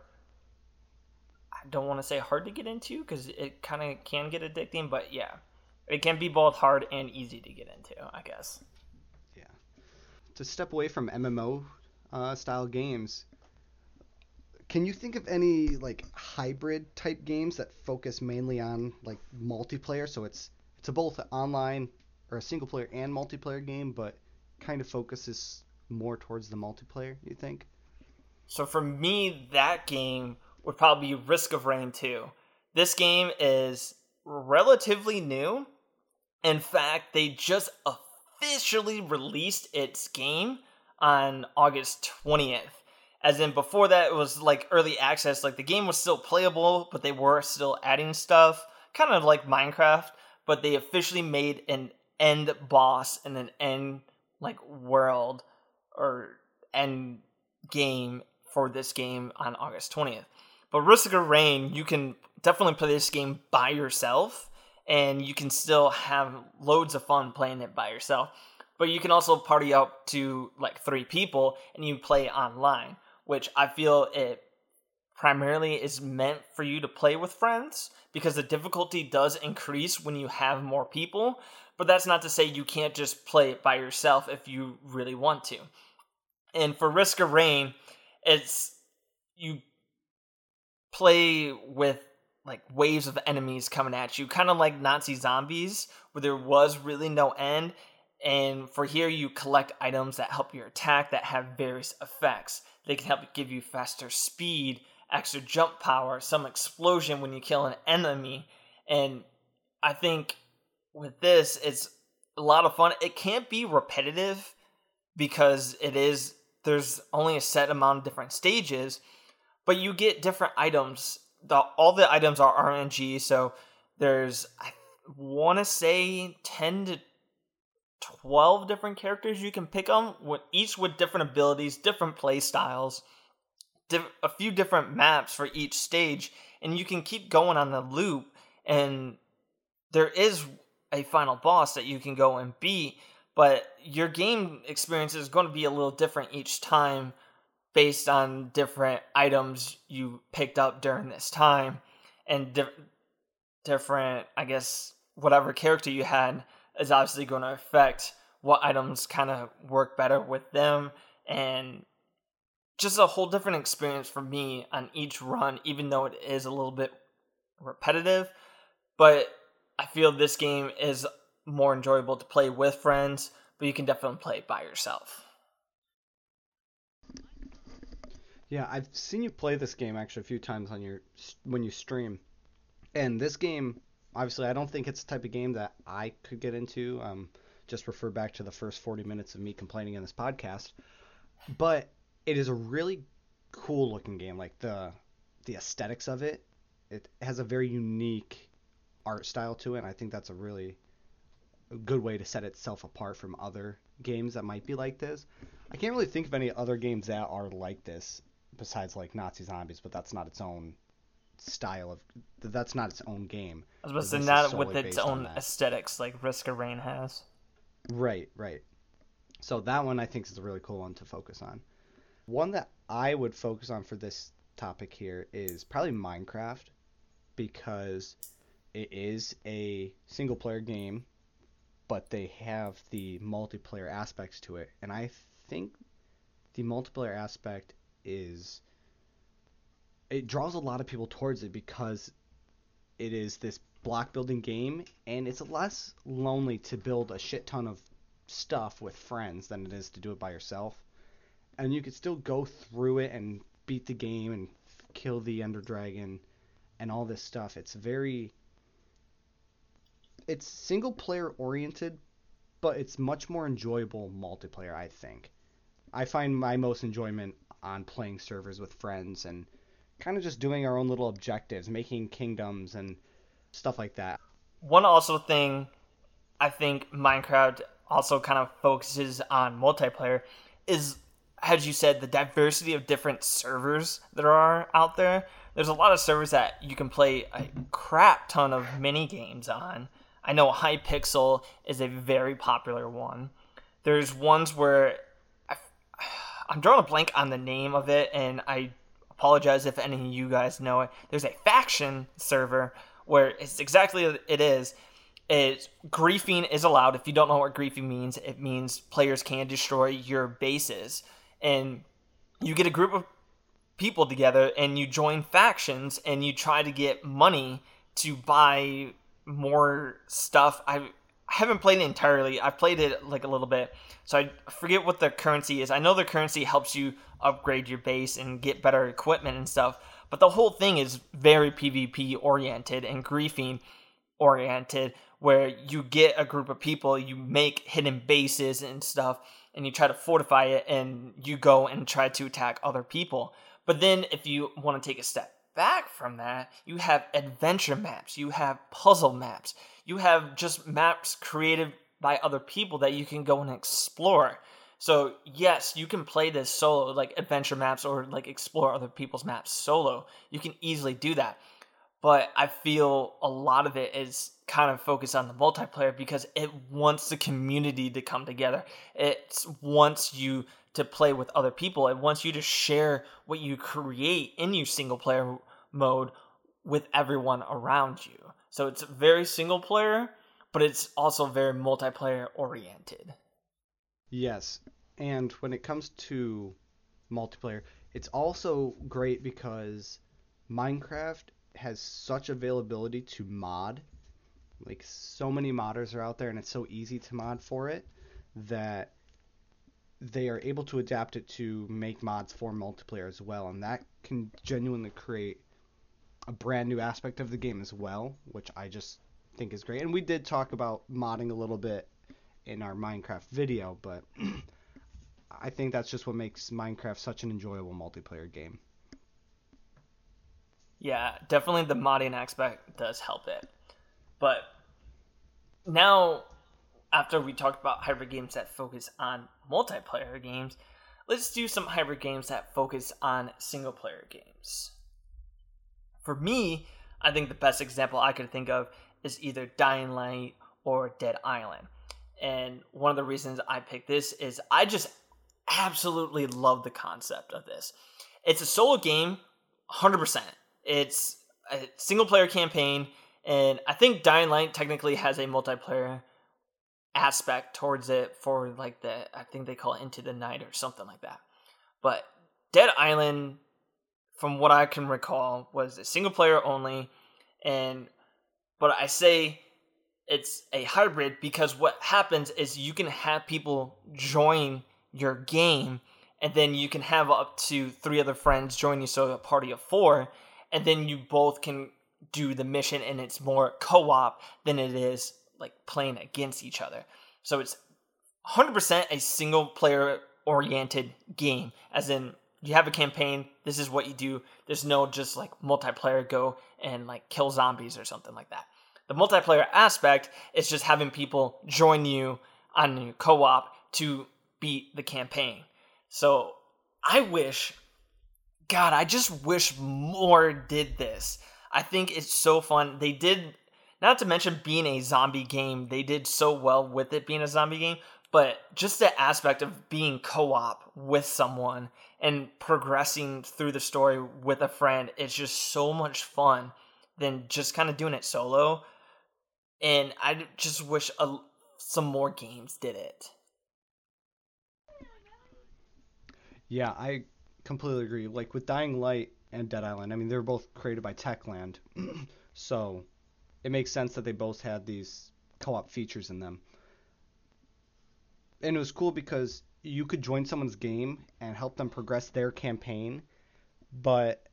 I don't want to say hard to get into, because it kind of can get addicting, but yeah, it can be both hard and easy to get into, I guess. Yeah. To step away from MMO style games, can you think of any like hybrid type games that focus mainly on like multiplayer? So it's a both online or a single player and multiplayer game, but kind of focuses more towards the multiplayer, you think? So for me, that game would probably be Risk of Rain 2. This game is relatively new. In fact, they just officially released its game on August 20th. As in, before that, it was like early access. Like the game was still playable, but they were still adding stuff kind of like Minecraft, but they officially made an end boss and an end like world or end game for this game on August 20th. But Rustica's Reign, you can definitely play this game by yourself, and you can still have loads of fun playing it by yourself. But you can also party up to like three people, and you play online, which I feel it primarily is meant for you to play with friends, because the difficulty does increase when you have more people. But that's not to say you can't just play it by yourself if you really want to. And for Risk of Rain, it's you play with like waves of enemies coming at you, kind of like Nazi Zombies, where there was really no end. And for here, you collect items that help your attack that have various effects. They can help give you faster speed, extra jump power, some explosion when you kill an enemy. And I think with this, it's a lot of fun. It can't be repetitive because there's only a set amount of different stages, but you get different items. All the items are RNG, so there's, I want to say, 10 to 12 different characters you can pick them, each with different abilities, different play styles, a few different maps for each stage, and you can keep going on the loop. And there is a final boss that you can go and beat, but your game experience is going to be a little different each time based on different items you picked up during this time and different, I guess, whatever character you had is obviously going to affect what items kind of work better with them, and just a whole different experience for me on each run, even though it is a little bit repetitive. But I feel this game is more enjoyable to play with friends, but you can definitely play it by yourself. Yeah, I've seen you play this game actually a few times on when you stream, and this game, obviously, I don't think it's the type of game that I could get into. Just refer back to the first 40 minutes of me complaining in this podcast. But it is a really cool-looking game. Like, the aesthetics of it, it has a very unique art style to it, and I think that's a really good way to set itself apart from other games that might be like this. I can't really think of any other games that are like this besides, like, Nazi Zombies, but that's not its own style of that's not its own game. I was supposed to say not with its own aesthetics like Risk of Rain has. Right. So that one I think is a really cool one to focus on. One that I would focus on for this topic here is probably Minecraft, because it is a single player game, but they have the multiplayer aspects to it, and I think the multiplayer aspect is it draws a lot of people towards it because it is this block building game, and it's less lonely to build a shit ton of stuff with friends than it is to do it by yourself. And you could still go through it and beat the game and kill the Ender Dragon and all this stuff. It's single player oriented, but it's much more enjoyable multiplayer, I think. I find my most enjoyment on playing servers with friends and kind of just doing our own little objectives, making kingdoms and stuff like that. One also thing I think Minecraft also kind of focuses on multiplayer is, as you said, the diversity of different servers that are out there. There's a lot of servers that you can play a crap ton of mini games on. I know Hypixel is a very popular one. There's ones where I'm drawing a blank on the name of it, and I apologize if any of you guys know it. There's a faction server where it's exactly what it is. It's griefing is allowed. If you don't know what griefing means, it means players can destroy your bases, and you get a group of people together and you join factions and you try to get money to buy more stuff. I haven't played it entirely. I've played it like a little bit, so I forget what the currency is. I know the currency helps you upgrade your base and get better equipment and stuff, but the whole thing is very PvP oriented and griefing oriented, where you get a group of people, you make hidden bases and stuff, and you try to fortify it, and you go and try to attack other people. But then if you want to take a step back from that, you have adventure maps, you have puzzle maps, you have just maps created by other people that you can go and explore. So yes, you can play this solo, like adventure maps or like explore other people's maps solo. You can easily do that. But I feel a lot of it is kind of focused on the multiplayer because it wants the community to come together. It wants you to play with other people. It wants you to share what you create in your single player mode with everyone around you. So it's very single player, but it's also very multiplayer oriented. Yes, and when it comes to multiplayer, it's also great because Minecraft has such availability to mod. Like, so many modders are out there, and it's so easy to mod for it that they are able to adapt it to make mods for multiplayer as well, and that can genuinely create a brand new aspect of the game as well, which I just think is great. And we did talk about modding a little bit in our Minecraft video, but I think that's just what makes Minecraft such an enjoyable multiplayer game. Yeah, definitely the modding aspect does help it. But now, after we talked about hybrid games that focus on multiplayer games, let's do some hybrid games that focus on single player games. For me, I think the best example I could think of is either Dying Light or Dead Island. And one of the reasons I picked this is I just absolutely love the concept of this. It's a solo game, 100%. It's a single-player campaign, and I think Dying Light technically has a multiplayer aspect towards it for, like, the, I think they call it Into the Night or something like that. But Dead Island, from what I can recall, was a single-player only, but I say it's a hybrid because what happens is you can have people join your game, and then you can have up to 3 other friends join you, so a party of 4, and then you both can do the mission, and it's more co-op than it is like playing against each other. So it's 100% a single player oriented game, as in you have a campaign, this is what you do. There's no just like multiplayer, go and like kill zombies or something like that. The multiplayer aspect is just having people join you on your co-op to beat the campaign. So I just wish more did this. I think it's so fun. They did, not to mention being a zombie game, they did so well with it being a zombie game, but just the aspect of being co-op with someone and progressing through the story with a friend is just so much fun than just kind of doing it solo. And I just wish some more games did it. Yeah, I completely agree. Like with Dying Light and Dead Island, I mean, they were both created by Techland. So it makes sense that they both had these co-op features in them. And it was cool because you could join someone's game and help them progress their campaign, but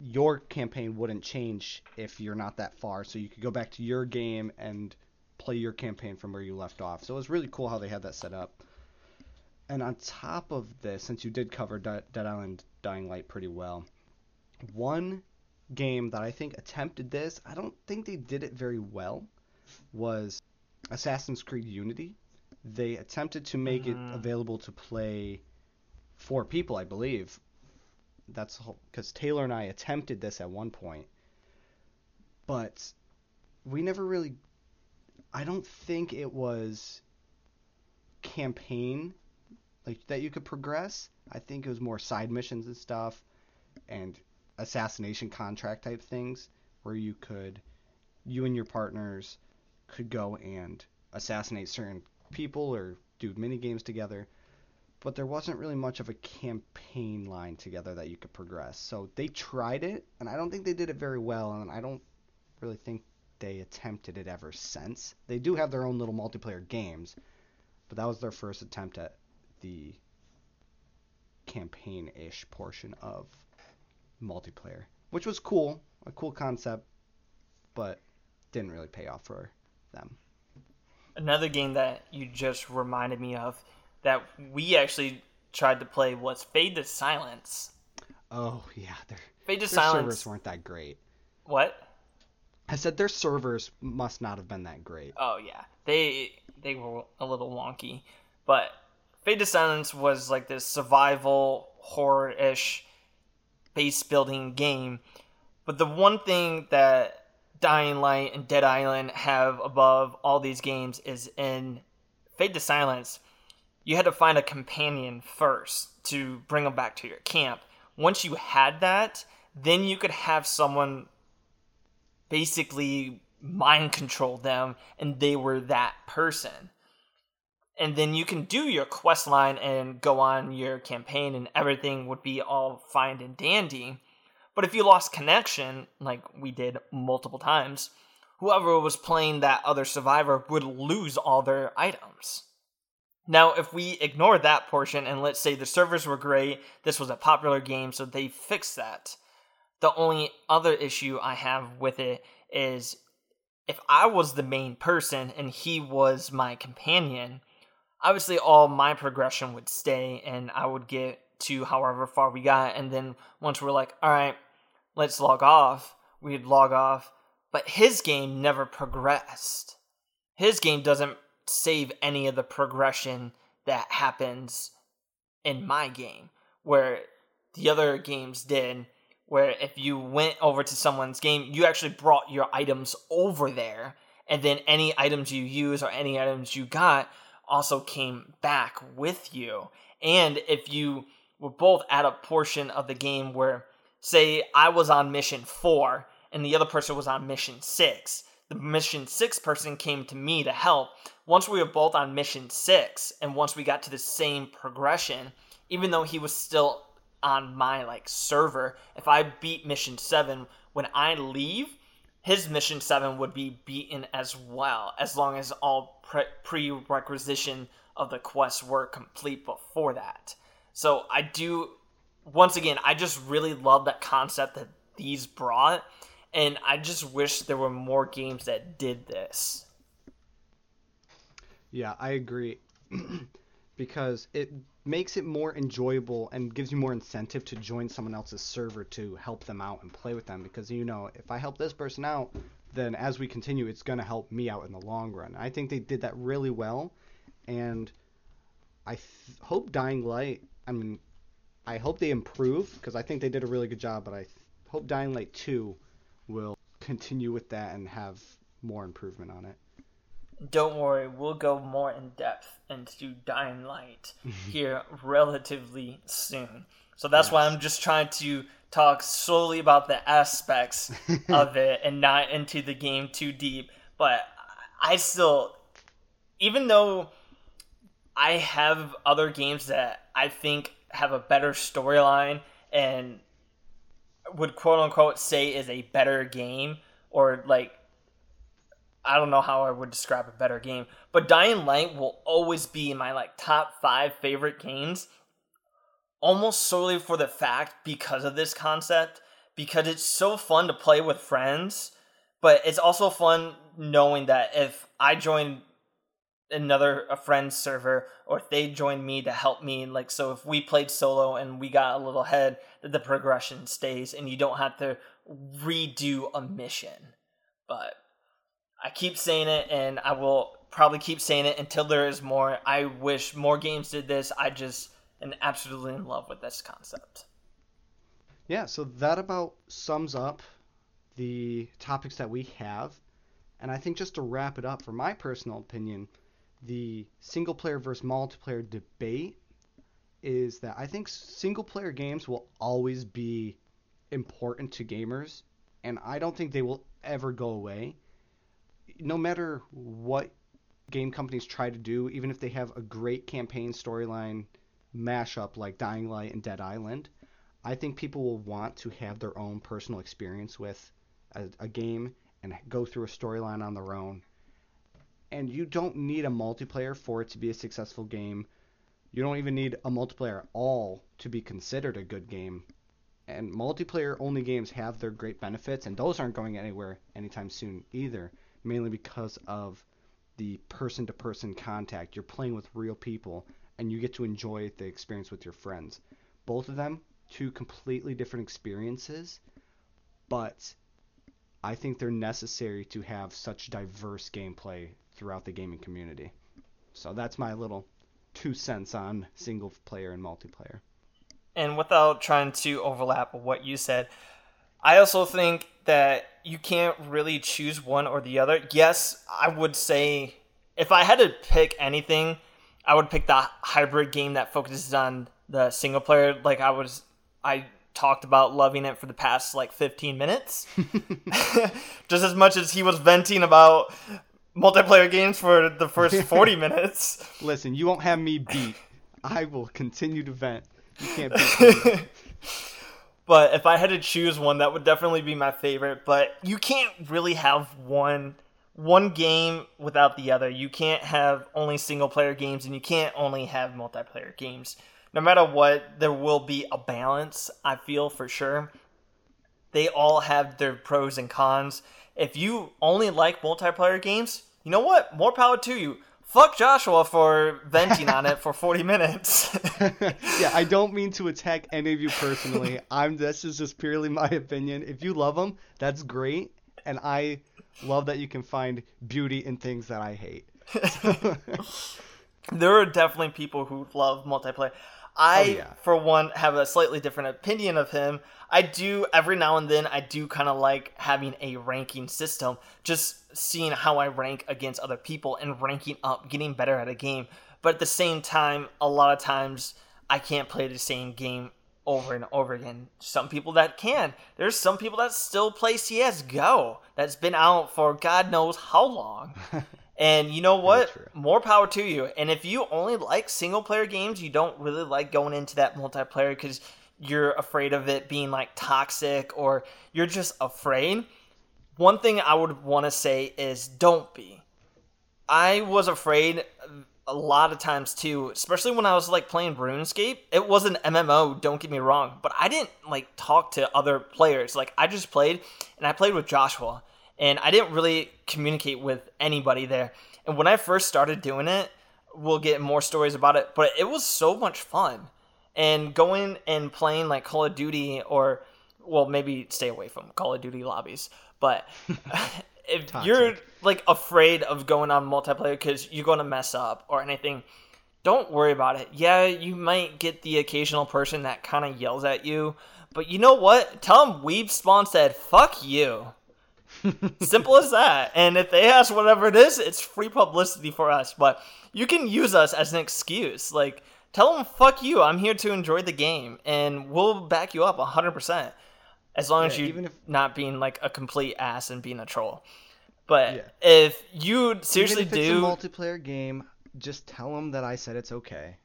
your campaign wouldn't change if you're not that far, so you could go back to your game and play your campaign from where you left off. So it was really cool how they had that set up. And on top of this, since you did cover Dead Island, Dying Light pretty well, one game that I think attempted this, I don't think they did it very well, was Assassin's Creed Unity. They attempted to make it available to play 4 people, I believe. That's because Taylor and I attempted this at one point, but we never really, I don't think it was campaign like that you could progress. I think it was more side missions and stuff and assassination contract type things where you and your partners could go and assassinate certain people or do mini games together. But there wasn't really much of a campaign line together that you could progress. So they tried it, and I don't think they did it very well, and I don't really think they attempted it ever since. They do have their own little multiplayer games, but that was their first attempt at the campaign-ish portion of multiplayer, which was cool, a cool concept, but didn't really pay off for them. Another game that you just reminded me of that we actually tried to play was Fade to Silence. Oh, yeah. Fade to Silence. Their servers weren't that great. What? I said their servers must not have been that great. Oh, yeah. They were a little wonky. But Fade to Silence was like this survival, horror-ish, base-building game. But the one thing that Dying Light and Dead Island have above all these games is in Fade to Silence, you had to find a companion first to bring them back to your camp. Once you had that, then you could have someone basically mind control them, and they were that person. And then you can do your quest line and go on your campaign, and everything would be all fine and dandy. But if you lost connection, like we did multiple times, whoever was playing that other survivor would lose all their items. Now, if we ignore that portion, and let's say the servers were great, this was a popular game, so they fixed that. The only other issue I have with it is if I was the main person and he was my companion, obviously all my progression would stay, and I would get to however far we got, and then once we're like, all right, let's log off, we'd log off, but his game never progressed. His game doesn't save any of the progression that happens in my game, where the other games did, where if you went over to someone's game, you actually brought your items over there, and then any items you use or any items you got also came back with you. And if you were both at a portion of the game where, say, I was on mission 4 and the other person was on mission 6, the mission 6 person came to me to help. Once we were both on mission 6, and once we got to the same progression, even though he was still on my, like, server, if I beat mission 7, when I leave, his mission 7 would be beaten as well, as long as all prerequisition of the quests were complete before that. So I do, once again, I just really love that concept that these brought, and I just wish there were more games that did this. Yeah, I agree, because it makes it more enjoyable and gives you more incentive to join someone else's server to help them out and play with them, because, you know, if I help this person out, then as we continue, it's going to help me out in the long run. I think they did that really well, and I hope Dying Light, I mean, I hope they improve, because I think they did a really good job, but I hope Dying Light 2 will continue with that and have more improvement on it. Don't worry, we'll go more in depth into Dying Light here relatively soon. So that's why I'm just trying to talk solely about the aspects of it and not into the game too deep. But I still, even though I have other games that I think have a better storyline and would quote unquote say is a better game, or like, I don't know how I would describe a better game, but Dying Light will always be in my like top 5 favorite games, almost solely for the fact because of this concept, because it's so fun to play with friends, but it's also fun knowing that if I join a friend's server, or if they join me to help me, like, so if we played solo and we got a little ahead, the progression stays and you don't have to redo a mission. But I keep saying it, and I will probably keep saying it until there is more. I wish more games did this. I just am absolutely in love with this concept. Yeah, so that about sums up the topics that we have. And I think just to wrap it up, for my personal opinion, the single-player versus multiplayer debate is that I think single-player games will always be important to gamers, and I don't think they will ever go away. No matter what game companies try to do, even if they have a great campaign storyline mashup like Dying Light and Dead Island, I think people will want to have their own personal experience with a game and go through a storyline on their own. And you don't need a multiplayer for it to be a successful game. You don't even need a multiplayer at all to be considered a good game. And multiplayer-only games have their great benefits, and those aren't going anywhere anytime soon either. Mainly because of the person-to-person contact. You're playing with real people, and you get to enjoy the experience with your friends. Both of them two completely different experiences, but I think they're necessary to have such diverse gameplay throughout the gaming community. So that's my little 2 cents on single player and multiplayer. And without trying to overlap what you said, I also think that you can't really choose one or the other. Yes, I would say if I had to pick anything, I would pick the hybrid game that focuses on the single player. Like I talked about loving it for the past like 15 minutes. Just as much as he was venting about multiplayer games for the first 40 minutes. Listen, you won't have me beat. I will continue to vent. You can't beat me. But if I had to choose one, that would definitely be my favorite. But you can't really have one game without the other. You can't have only single-player games, and you can't only have multiplayer games. No matter what, there will be a balance, I feel, for sure. They all have their pros and cons. If you only like multiplayer games, you know what? More power to you. Fuck Joshua for venting on it for 40 minutes. Yeah, I don't mean to attack any of you personally. This is just purely my opinion. If you love them, that's great. And I love that you can find beauty in things that I hate. There are definitely people who love multiplayer. For one, have a slightly different opinion of him. I do, every now and then, I do kind of like having a ranking system, just seeing how I rank against other people and ranking up, getting better at a game. But at the same time, a lot of times, I can't play the same game over and over again. Some people that can. There's some people that still play CSGO that's been out for God knows how long. And you know what? More power to you. And if you only like single-player games, you don't really like going into that multiplayer because you're afraid of it being, like, toxic or you're just afraid. One thing I would want to say is don't be. I was afraid a lot of times, too, especially when I was, like, playing RuneScape. It was an MMO, don't get me wrong, but I didn't, like, talk to other players. Like, I just played, and I played with Joshua. And I didn't really communicate with anybody there. And when I first started doing it, we'll get more stories about it, but it was so much fun. And going and playing like Call of Duty or, well, maybe stay away from Call of Duty lobbies. But if you're like afraid of going on multiplayer because you're going to mess up or anything, don't worry about it. Yeah, you might get the occasional person that kind of yells at you. But you know what? Tell them Weave Spawn said, fuck you. Simple as that. And if they ask whatever it is, it's free publicity for us. But you can use us as an excuse. Like, tell them, fuck you. I'm here to enjoy the game. And we'll back you up 100%. As long as you're not being, like, a complete ass and being a troll. But if you seriously do... Even if it's a multiplayer game, just tell them that I said it's okay.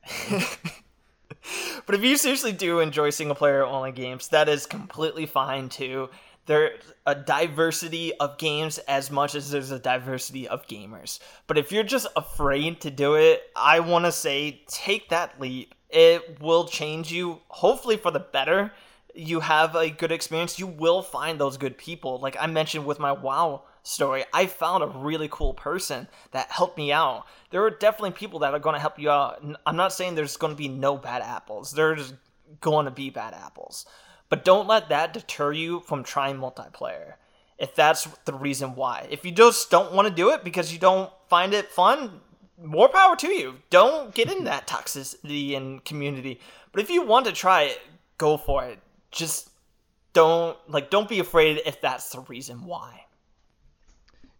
But if you seriously do enjoy single-player-only games, that is completely fine, too. There's a diversity of games as much as there's a diversity of gamers. But if you're just afraid to do it, I want to say take that leap. It will change you, hopefully for the better. You have a good experience. You will find those good people. Like I mentioned with my WoW story, I found a really cool person that helped me out. There are definitely people that are going to help you out. I'm not saying there's going to be no bad apples. There's going to be bad apples. But don't let that deter you from trying multiplayer, if that's the reason why. If you just don't want to do it because you don't find it fun, more power to you. Don't get in that toxicity and community. But if you want to try it, go for it. Just don't be afraid if that's the reason why.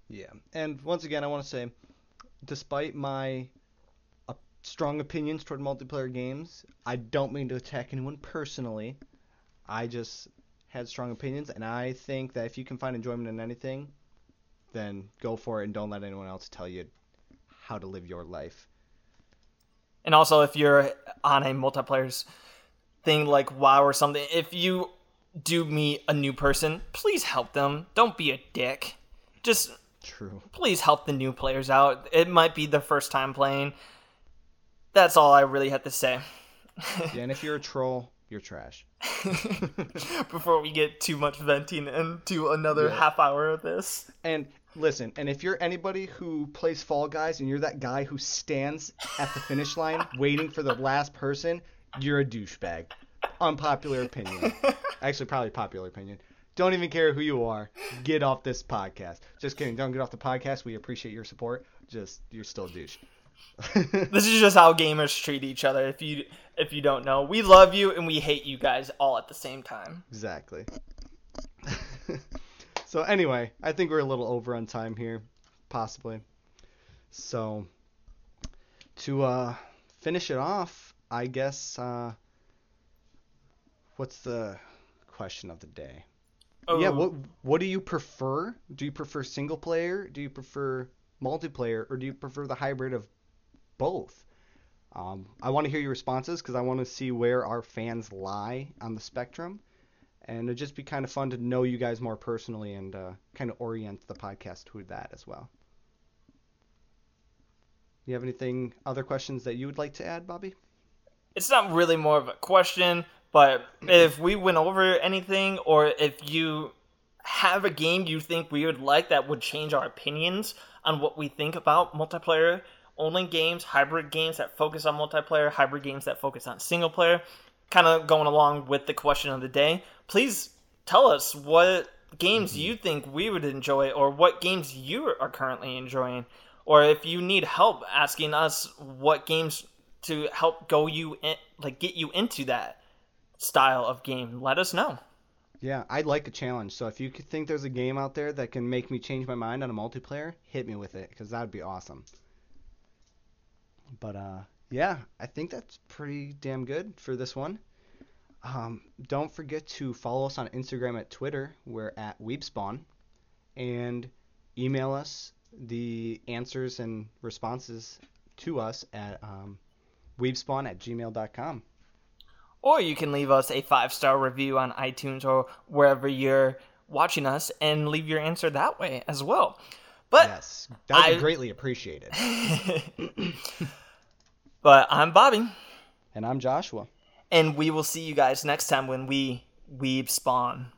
Yeah, and once again, I want to say, despite my strong opinions toward multiplayer games, I don't mean to attack anyone personally. I just had strong opinions, and I think that if you can find enjoyment in anything, then go for it and don't let anyone else tell you how to live your life. And also, if you're on a multiplayer thing like WoW or something, if you do meet a new person, please help them. Don't be a dick. Just please help the new players out. It might be their first time playing. That's all I really have to say. Yeah, and if you're a troll... You're trash. Before we get too much venting into another half hour of this. And listen, and if you're anybody who plays Fall Guys and you're that guy who stands at the finish line waiting for the last person, you're a douchebag. Unpopular opinion. Actually, probably popular opinion. Don't even care who you are. Get off this podcast. Just kidding. Don't get off the podcast. We appreciate your support. Just, you're still a douche. This is just how gamers treat each other. If you don't know, we love you and we hate you guys all at the same time. Exactly. So anyway, I think we're a little over on time here, possibly. So to finish it off, I guess, what's the question of the day? Oh. Yeah, what do you prefer? Do you prefer single player? Do you prefer multiplayer? Or do you prefer the hybrid of both? I want to hear your responses because I want to see where our fans lie on the spectrum. And it'd just be kind of fun to know you guys more personally and kind of orient the podcast to that as well. You have anything, other questions that you would like to add, Bobby? It's not really more of a question, but if we went over anything or if you have a game you think we would like that would change our opinions on what we think about multiplayer only games, hybrid games that focus on multiplayer, hybrid games that focus on single player, kind of going along with the question of the day, please tell us what games you think we would enjoy or what games you are currently enjoying. Or if you need help asking us what games to help go you in, like get you into that style of game, let us know. Yeah, I'd like a challenge. So if you think there's a game out there that can make me change my mind on a multiplayer, hit me with it because that would be awesome. But yeah, I think that's pretty damn good for this one. Don't forget to follow us on Instagram at Twitter. We're at Weave Spawn. And email us the answers and responses to us at weebspawn@gmail.com. Or you can leave us a 5-star review on iTunes or wherever you're watching us and leave your answer that way as well. But yes, that would be greatly appreciated. But I'm Bobby. And I'm Joshua. And we will see you guys next time when we Weeb Spawn.